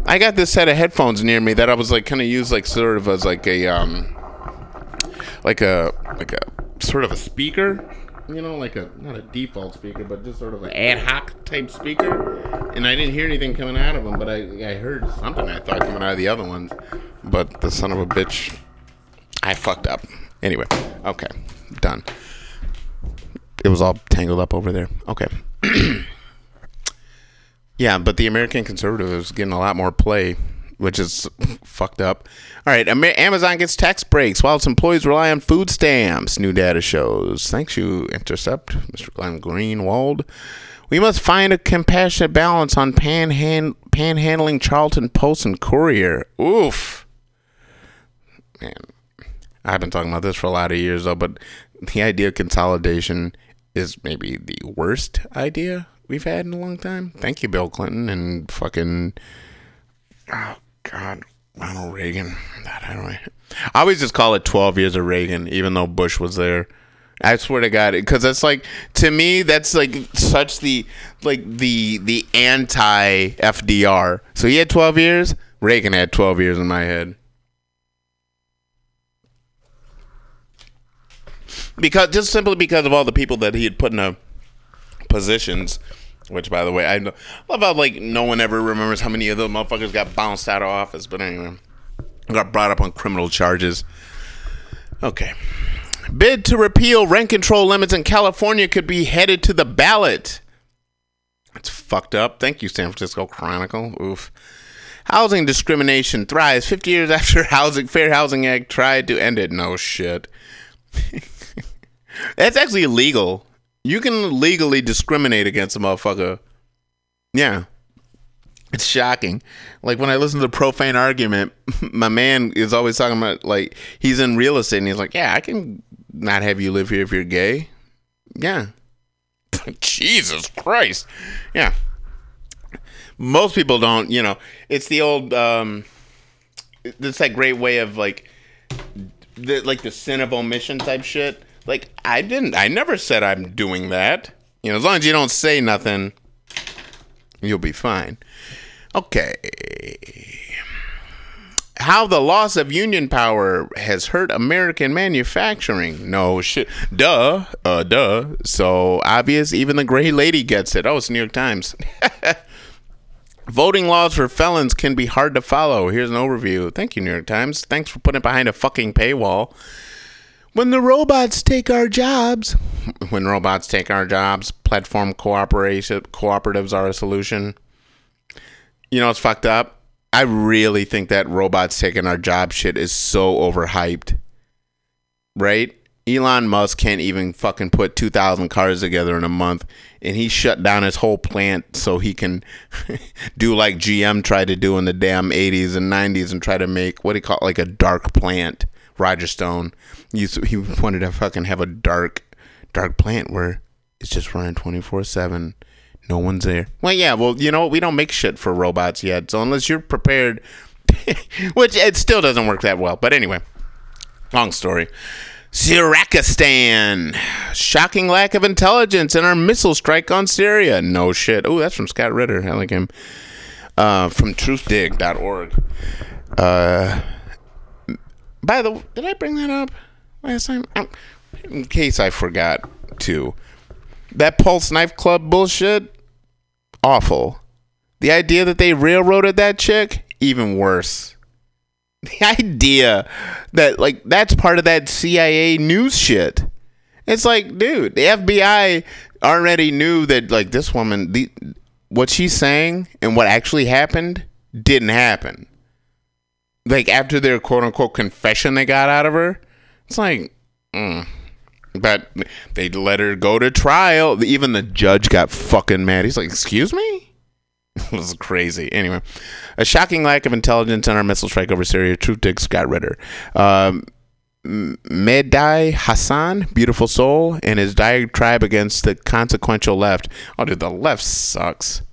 I got this set of headphones near me that I was like kind of used like sort of as like a... um. Like a like a sort of a speaker, you know, like a not a default speaker, but just sort of an ad hoc type speaker. And I didn't hear anything coming out of them, but I I heard something I thought coming out of the other ones. But the son of a bitch, I fucked up. Anyway, okay, done. It was all tangled up over there. Okay. Yeah, but the American Conservative is getting a lot more play, which is fucked up. All right, Amazon gets tax breaks while its employees rely on food stamps, new data shows. Thanks, you intercept, Mister Glenn Greenwald. We must find a compassionate balance on panhand- panhandling Charlton Post and Courier. Oof. Man, I've been talking about this for a lot of years, though, but the idea of consolidation is maybe the worst idea we've had in a long time. Thank you, Bill Clinton, and fucking... Oh, God, Ronald Reagan. God, I, don't, I always just call it twelve years of Reagan, even though Bush was there. I swear to God, because that's like, to me, that's like such the, like the the anti-F D R. So he had twelve years. Reagan had twelve years in my head. Because, just simply because of all the people that he had put in a positions. Which, by the way, I love how, like, no one ever remembers how many of those motherfuckers got bounced out of office. But anyway, got brought up on criminal charges. Okay. Bid to repeal rent control limits in California could be headed to the ballot. That's fucked up. Thank you, San Francisco Chronicle. Oof. Housing discrimination thrives fifty years after Housing Fair Housing Act tried to end it. No shit. That's actually illegal. You can legally discriminate against a motherfucker. Yeah. It's shocking. Like, when I listen to the Profane Argument, my man is always talking about, like, he's in real estate, and he's like, yeah, I can not have you live here if you're gay. Yeah. Jesus Christ. Yeah. Most people don't, you know. It's the old, um, it's that great way of, like, the, like the sin of omission type shit. Like, I didn't. I never said I'm doing that. You know, as long as you don't say nothing, you'll be fine. Okay. How the loss of union power has hurt American manufacturing. No shit. Duh. Uh, duh. So obvious. Even the gray lady gets it. Oh, it's New York Times. Voting laws for felons can be hard to follow. Here's an overview. Thank you, New York Times. Thanks for putting it behind a fucking paywall. When the robots take our jobs. When robots take our jobs, platform cooperation cooperatives are a solution. You know, it's fucked up. I really think that robots taking our job shit is so overhyped. Right? Elon Musk can't even fucking put two thousand cars together in a month, and he shut down his whole plant so he can do like G M tried to do in the damn eighties and nineties and try to make, what do you call it, like a dark plant. Roger Stone, he wanted to fucking have a dark, dark plant where it's just running twenty-four seven. No one's there. Well, yeah, well, you know, we don't make shit for robots yet, so unless you're prepared, which it still doesn't work that well. But anyway, long story. Syrakistan. Shocking lack of intelligence in our missile strike on Syria. No shit. Oh, that's from Scott Ritter. I like him. Uh, from truthdig dot org. Uh, by the way, did I bring that up last time? I'm, in case I forgot to. That Pulse Knife Club bullshit? Awful. The idea that they railroaded that chick? Even worse. The idea that, like, that's part of that C I A news shit. It's like, dude, the F B I already knew that, like, this woman, the, what she's saying and what actually happened didn't happen. Like, after their quote-unquote confession they got out of her, it's like, mm. But they let her go to trial. Even the judge got fucking mad. He's like, excuse me? It was crazy. Anyway, a shocking lack of intelligence in our missile strike over Syria. Truth digs Scott Ritter. Um, Mehdi Hassan, beautiful soul, and his diatribe against the consequential left. Oh, dude, the left sucks.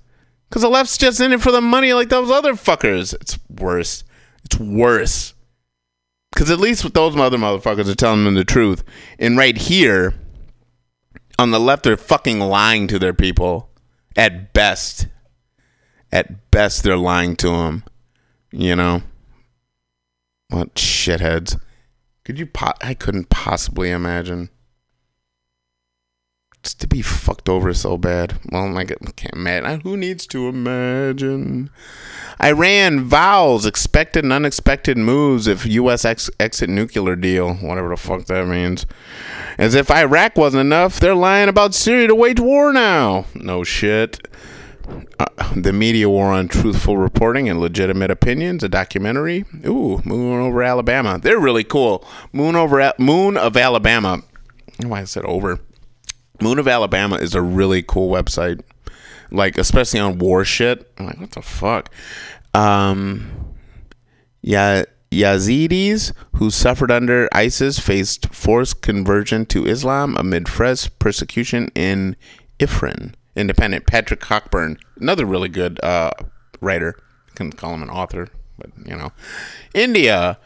Because the left's just in it for the money like those other fuckers. It's worse. It's worse. Because at least with those other motherfuckers are telling them the truth. And right here, on the left, they're fucking lying to their people at best. At best, they're lying to him, you know? What shitheads. Could you po- I couldn't possibly imagine. Just to be fucked over so bad. Well, like, I can't imagine. Who needs to imagine? Iran vows expected and unexpected moves if U S ex- exit nuclear deal. Whatever the fuck that means. As if Iraq wasn't enough, they're lying about Syria to wage war now. No shit. Uh, the media war on truthful reporting and legitimate opinions, a documentary. Ooh, Moon over Alabama. They're really cool. Moon over Moon of Alabama. Why I said over. Moon of Alabama is a really cool website. Like, especially on war shit. I'm like, what the fuck? Um, yeah, Yazidis who suffered under ISIS faced forced conversion to Islam amid fresh persecution in Ifrin. Independent. Patrick Cockburn, another really good uh, writer. I couldn't call him an author, but you know. India.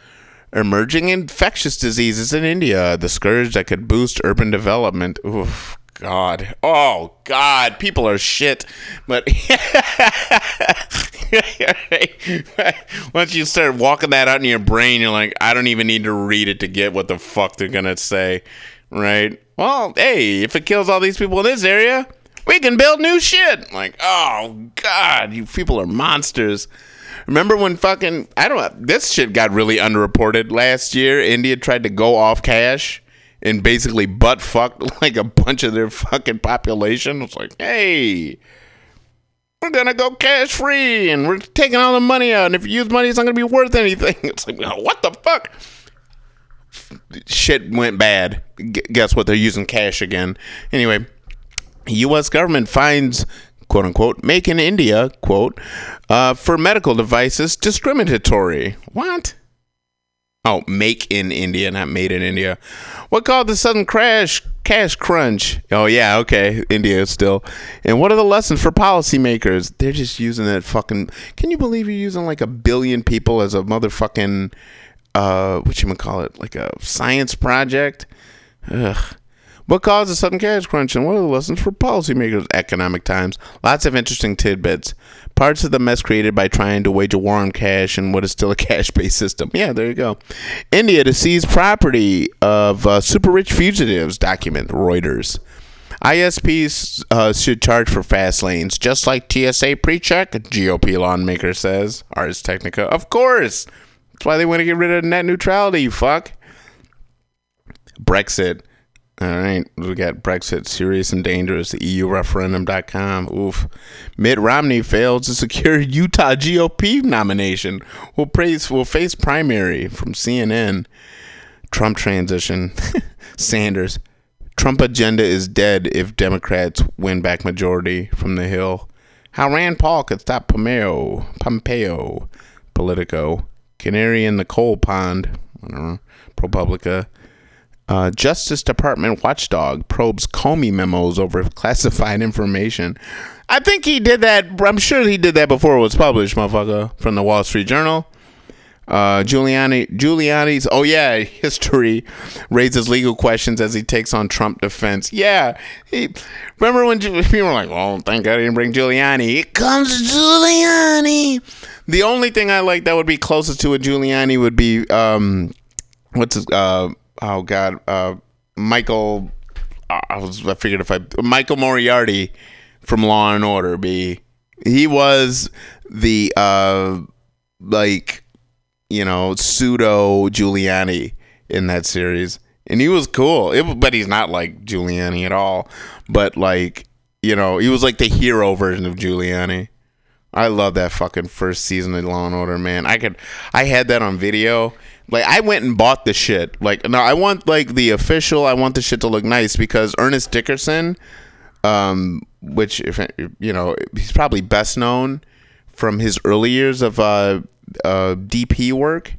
Emerging infectious diseases in India. The scourge that could boost urban development. Oof, God. Oh, God. People are shit. But once you start walking that out in your brain, you're like, I don't even need to read it to get what the fuck they're going to say. Right? Well, hey, if it kills all these people in this area, we can build new shit. Like, oh, God, you people are monsters. Remember when fucking, I don't know, this shit got really underreported last year. India tried to go off cash and basically butt-fucked like a bunch of their fucking population. It's like, hey, we're going to go cash-free, and we're taking all the money out, and if you use money, it's not going to be worth anything. It's like, oh, what the fuck? Shit went bad. G- guess what? They're using cash again. Anyway. U S government fines, quote-unquote, make in India, quote, uh, for medical devices discriminatory. What? Oh, make in India, not made in India. What caused the sudden crash, cash crunch? Oh, yeah, okay, India still. And what are the lessons for policymakers? They're just using that fucking... Can you believe you're using like a billion people as a motherfucking, uh, whatchamacallit, like a science project? Ugh. What caused the sudden cash crunch, and what are the lessons for policymakers? Economic Times. Lots of interesting tidbits. Parts of the mess created by trying to wage a war on cash in what is still a cash-based system. Yeah, there you go. India to seize property of uh, super-rich fugitives, document Reuters. I S Ps uh, should charge for fast lanes, just like T S A pre-check, G O P lawmaker says. Ars Technica. Of course. That's why they want to get rid of net neutrality, you fuck. Brexit. All right, we got Brexit, serious and dangerous, E U referendum dot com. Oof. Mitt Romney failed to secure Utah G O P nomination. Will, praise, will face primary from C N N. Trump transition. Sanders. Trump agenda is dead if Democrats win back majority from the Hill. How Rand Paul could stop Pompeo. Pompeo. Politico. Canary in the coal pond. I don't know. ProPublica. Uh, Justice Department watchdog probes Comey memos over classified information. I think he did that. I'm sure he did that before it was published, motherfucker, from the Wall Street Journal. Uh, Giuliani, Giuliani's, oh yeah, history raises legal questions as he takes on Trump defense. Yeah. He, remember when people were like, well, thank God I didn't bring Giuliani. Here comes Giuliani. The only thing I like that would be closest to a Giuliani would be, um, what's his, uh, Oh God, uh, Michael! I was I figured if I Michael Moriarty from Law and Order, be he was the uh, like you know pseudo Giuliani in that series, and he was cool. It, but he's not like Giuliani at all. But like you know, he was like the hero version of Giuliani. I love that fucking first season of Law and Order, man. I could, I had that on video. Like, I went and bought the shit. Like, no, I want, like, the official, I want the shit to look nice, because Ernest Dickerson, um, which, if you know, he's probably best known from his early years of uh, uh, D P work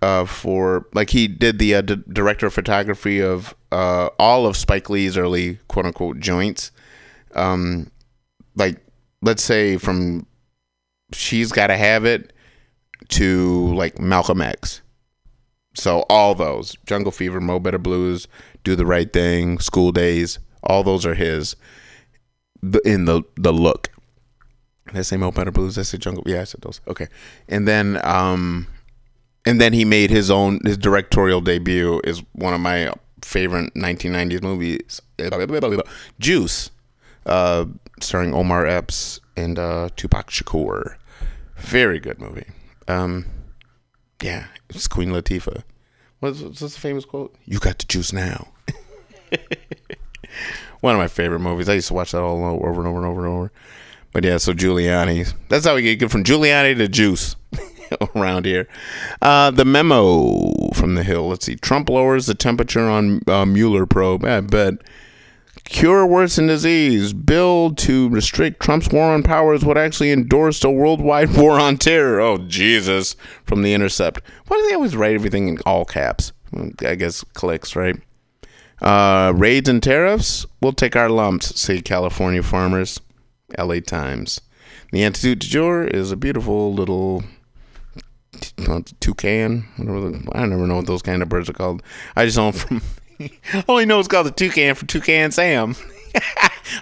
uh, for, like, he did the uh, d- director of photography of uh, all of Spike Lee's early, quote-unquote, joints. Um, like, let's say from She's Gotta Have It to, like, Malcolm X. So all those, Jungle Fever, Mo Better Blues, Do the Right Thing, School Days, all those are his the, in the the look. Did I say Mo Better Blues? Did I say Jungle? Yeah, I said those. Okay. And then um, and then he made his own, his directorial debut is one of my favorite nineteen nineties movies, Juice, uh, starring Omar Epps and uh, Tupac Shakur. Very good movie. Um, yeah. It's Queen Latifah. What's, what's this famous quote? You got the juice now. One of my favorite movies. I used to watch that all over and over and over and over. But yeah, so Giuliani. That's how we get from Giuliani to Juice around here. Uh, the memo from the Hill. Let's see. Trump lowers the temperature on uh, Mueller probe. I bet. Cure worsen disease. Bill to restrict Trump's war on powers would actually endorse a worldwide war on terror. Oh, Jesus. From The Intercept. Why do they always write everything in all caps? I guess clicks, right? Uh, raids and tariffs? We'll take our lumps, say California farmers. L A Times. The Antidote du Jour is a beautiful little toucan. I never know what those kind of birds are called. I just own from... All he knows is called the toucan for Toucan Sam.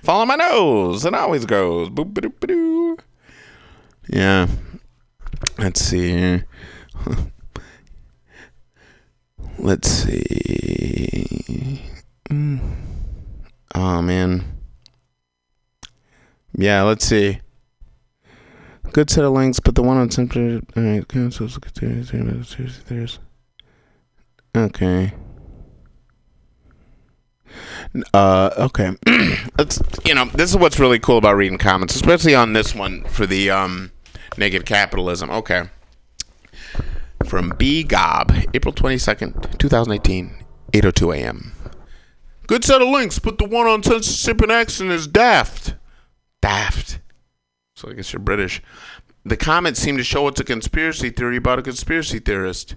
Follow my nose. It always goes. Boop-a-doop-a-doo. Yeah. Let's see. Let's see. Oh, man. Yeah, let's see. Good set of links, but the one on temperature. All right. There's. Okay. Uh, okay. Let's, you know, this is what's really cool about reading comments, especially on this one for the um, Naked Capitalism. Okay. From B. Gob, April twenty-second, twenty eighteen, eight oh two a.m. Good set of links, but the one on censorship and action is daft. Daft. So I guess you're British. The comments seem to show it's a conspiracy theory about a conspiracy theorist.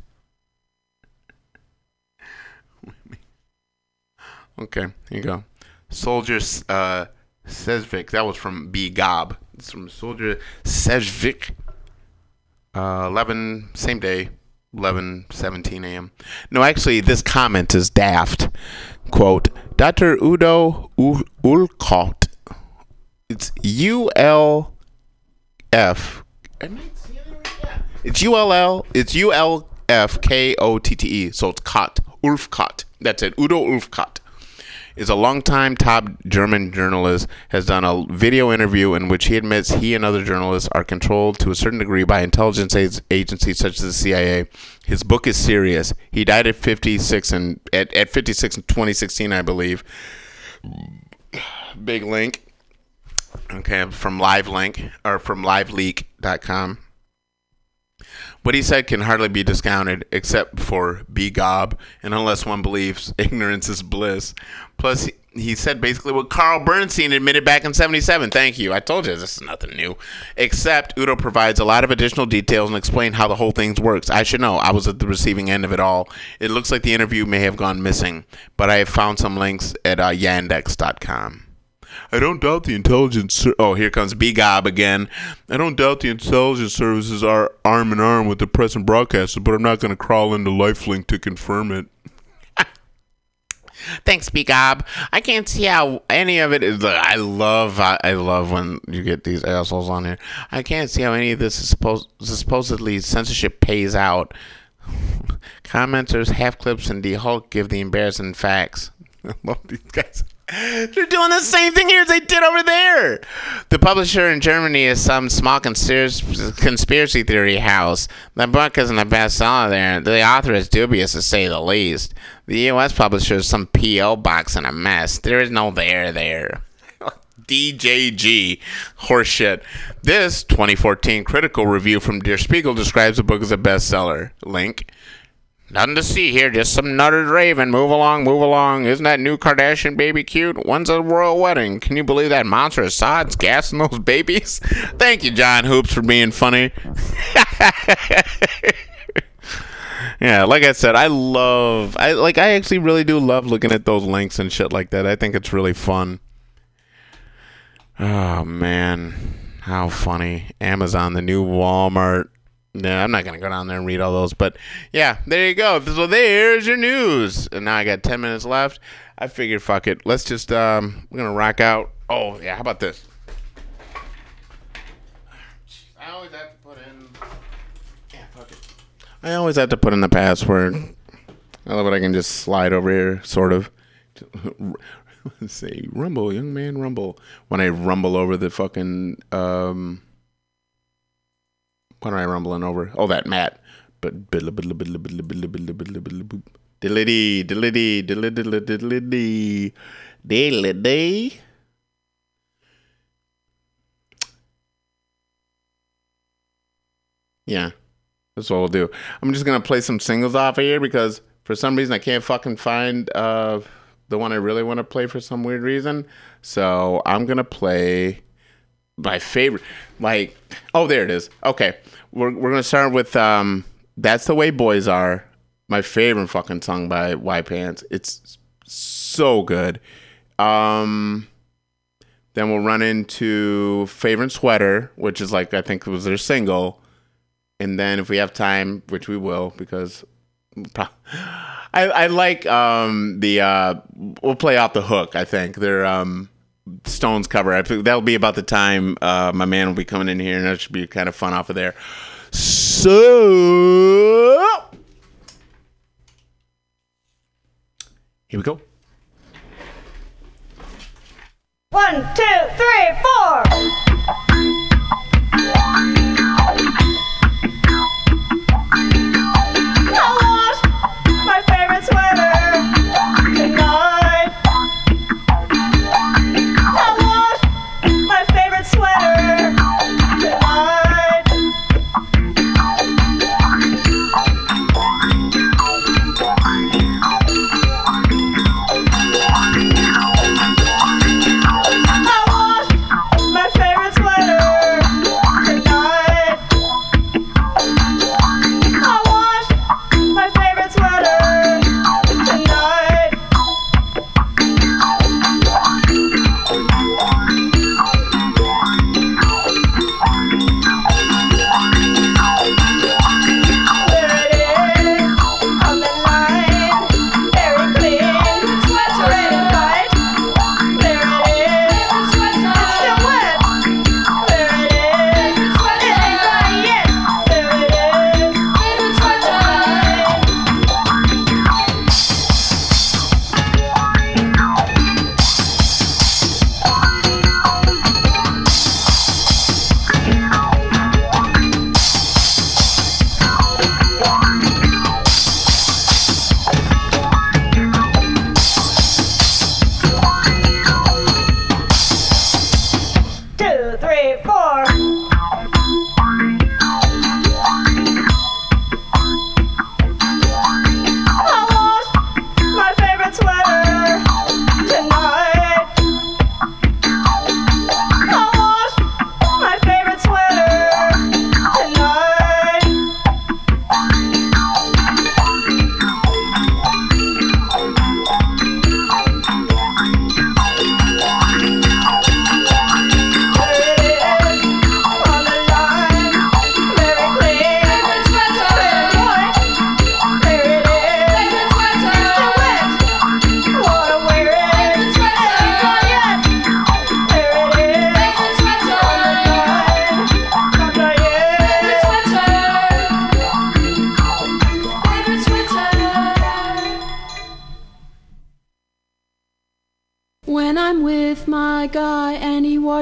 Okay, here you go. Soldier uh, Sejvik. That was from B. Gob. It's from Soldier Sejvik. Uh, eleven, same day, eleven seventeen a.m. No, actually, this comment is daft. Quote, Doctor Udo Ulfkotte. It's U L F. It's U L L. It's U L F K O T T E. So it's Kott. Ulfkotte. That's it. Udo Ulfkotte is a longtime top German journalist, has done a video interview in which he admits he and other journalists are controlled to a certain degree by intelligence agencies such as the C I A. His book is serious. He died at fifty-six and at, at fifty-six in twenty sixteen, I believe. Big link. Okay, from LiveLink or from LiveLeak dot com. What he said can hardly be discounted, except for begob, and unless one believes ignorance is bliss. Plus, he said basically what Carl Bernstein admitted back in seventy-seven. Thank you. I told you this is nothing new. Except Udo provides a lot of additional details and explain how the whole thing works. I should know. I was at the receiving end of it all. It looks like the interview may have gone missing, but I have found some links at uh, yandex dot com. I don't doubt the intelligence... Ser- oh, here comes B-Gob again. I don't doubt the intelligence services are arm in arm with the press and broadcasters, but I'm not going to crawl into Lifelink to confirm it. Thanks, B-Gob. I can't see how any of it is... I love I, I love when you get these assholes on here. I can't see how any of this is supposed, supposedly censorship pays out. Commenters, half-clips, and D-Hulk give the embarrassing facts. I love these guys. They're doing the same thing here as they did over there. The publisher in Germany is some small conspiracy theory house. The book isn't a bestseller there. The author is dubious, to say the least. The U S publisher is some P O box in a mess. There is no there there. D J G. Horseshit. This twenty fourteen critical review from Der Spiegel describes the book as a bestseller. Link. Nothing to see here, just some nutted raven. Move along, move along. Isn't that new Kardashian baby cute? When's a royal wedding? Can you believe that monster Assad's gassing those babies? Thank you, John Hoops, for being funny. Yeah, like I said, I love... I like. I actually really do love looking at those links and shit like that. I think it's really fun. Oh, man. How funny. Amazon, the new Walmart. No, I'm not going to go down there and read all those. But, yeah, there you go. So there's your news. And now I got ten minutes left. I figured, fuck it. Let's just, um, we're going to rock out. Oh, yeah, how about this? I always have to put in, yeah, fuck it. I always have to put in the password. I love it. I can just slide over here, sort of. Let's see. Rumble, young man, rumble. When I rumble over the fucking, um... What am I rumbling over? Oh, that Matt. But diddly, diddly, diddly, diddly, diddly. Yeah, that's what we'll do. I'm just gonna play some singles off of here because for some reason I can't fucking find uh the one I really want to play for some weird reason. So I'm gonna play. My favorite, like, oh, there it is. Okay, we're we're gonna start with um, "That's the Way Boys Are." My favorite fucking song by Y-Pants. It's so good. Um, then we'll run into "Favorite Sweater," which is like I think it was their single. And then if we have time, which we will, because I I like um the uh we'll play off the hook. I think they're um. Stones cover. I think that'll be about the time uh, my man will be coming in here, and that should be kind of fun off of there. So, here we go. One, two, three, four. I lost my favorite sweater. Good night. I lost my favorite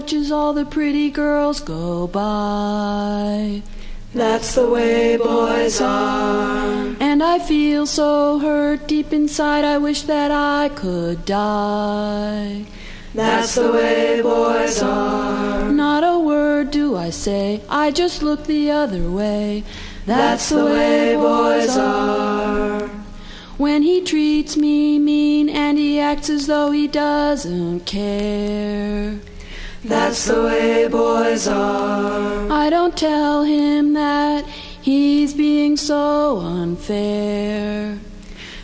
watches all the pretty girls go by. That's the way boys are. And I feel so hurt deep inside, I wish that I could die. That's the way boys are. Not a word do I say, I just look the other way. That's the way boys are. When he treats me mean and he acts as though he doesn't care. That's the way boys are. I don't tell him that he's being so unfair.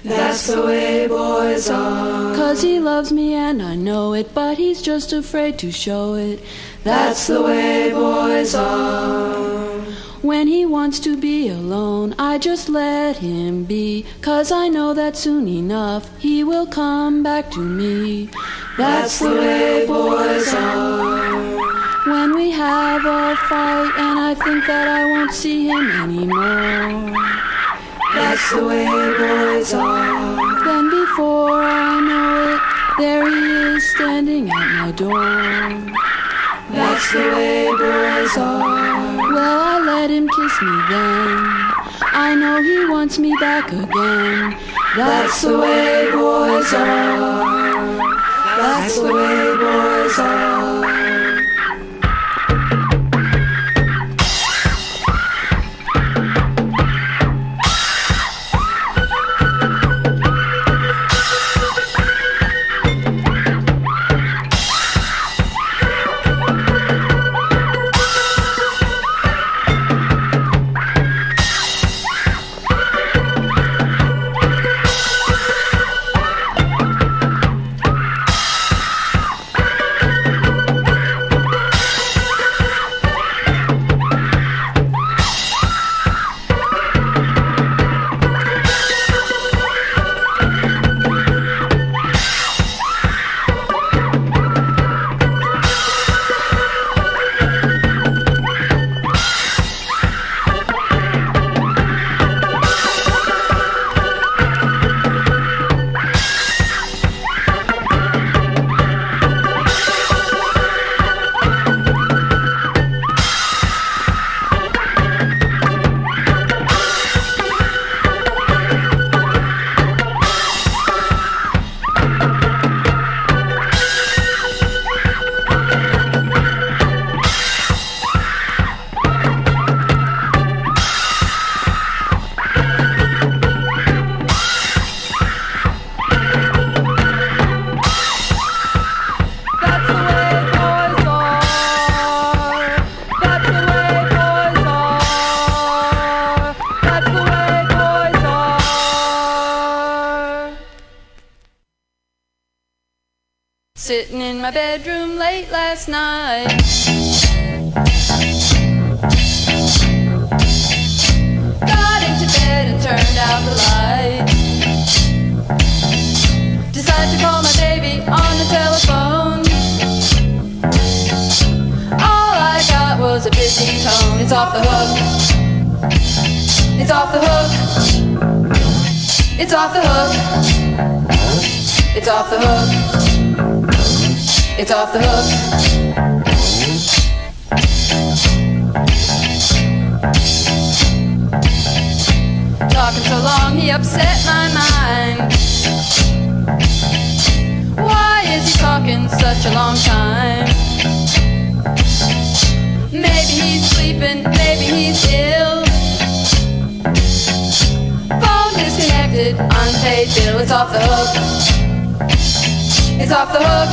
That's the way boys are. 'Cause he loves me and I know it, but he's just afraid to show it. That's the way boys are. When he wants to be alone, I just let him be, 'cause I know that soon enough he will come back to me. That's the way boys are. When we have a fight and I think that I won't see him anymore. That's the way boys are. Then before I know it, there he is standing at my door. That's the way boys are. Well, I let him kiss me then. I know he wants me back again. That's the way boys are. That's the way boys are. Sitting in my bedroom late last night. Got into bed and turned out the light. Decided to call my baby on the telephone. All I got was a busy tone. It's off the hook. It's off the hook. It's off the hook. It's off the hook. It's off the hook. Talking so long, he upset my mind. Why is he talking such a long time? Maybe he's sleeping, maybe he's ill. Phone disconnected, unpaid bill. It's off the hook. It's off the hook.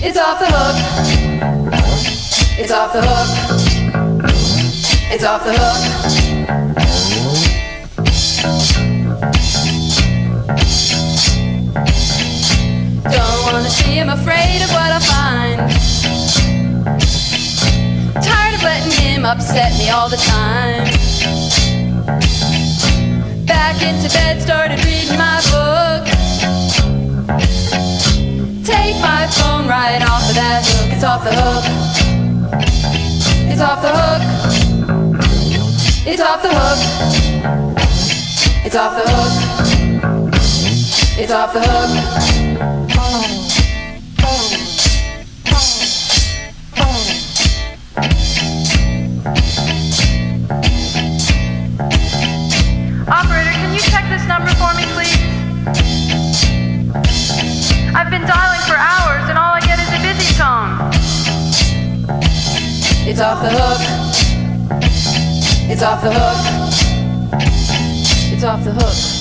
It's off the hook. It's off the hook. It's off the hook. Don't wanna see him, afraid of what I find. Tired of letting him upset me all the time. Back into bed, started reading my book. Take my phone right off of that hook. It's off the hook. It's off the hook. It's off the hook. It's off the hook. It's off the hook. It's off the hook. It's off the hook. It's off the hook.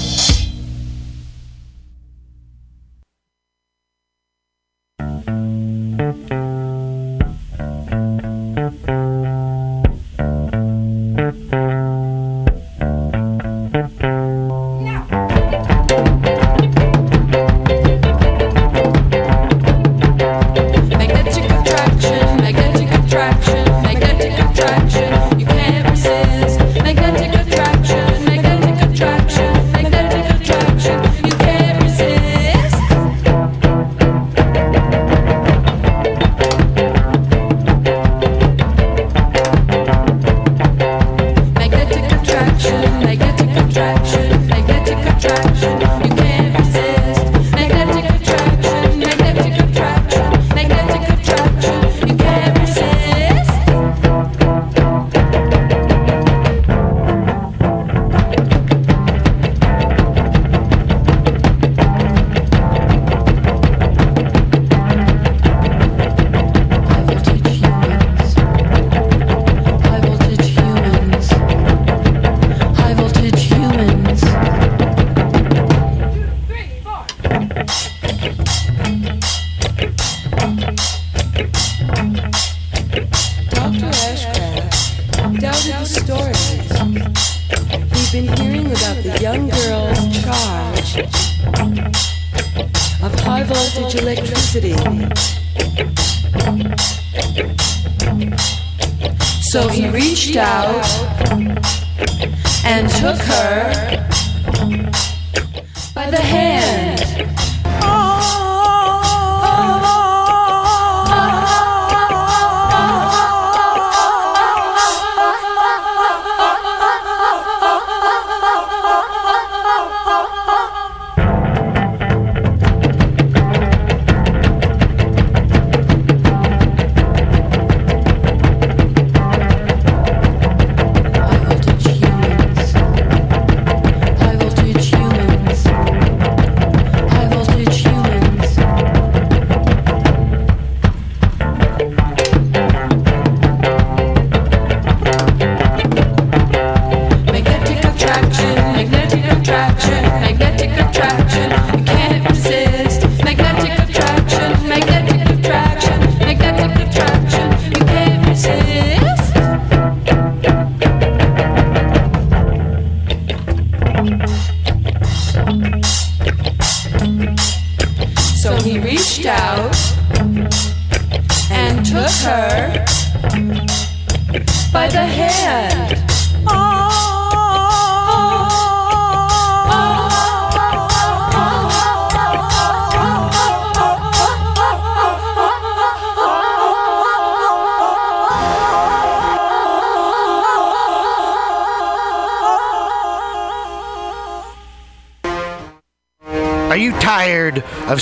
Of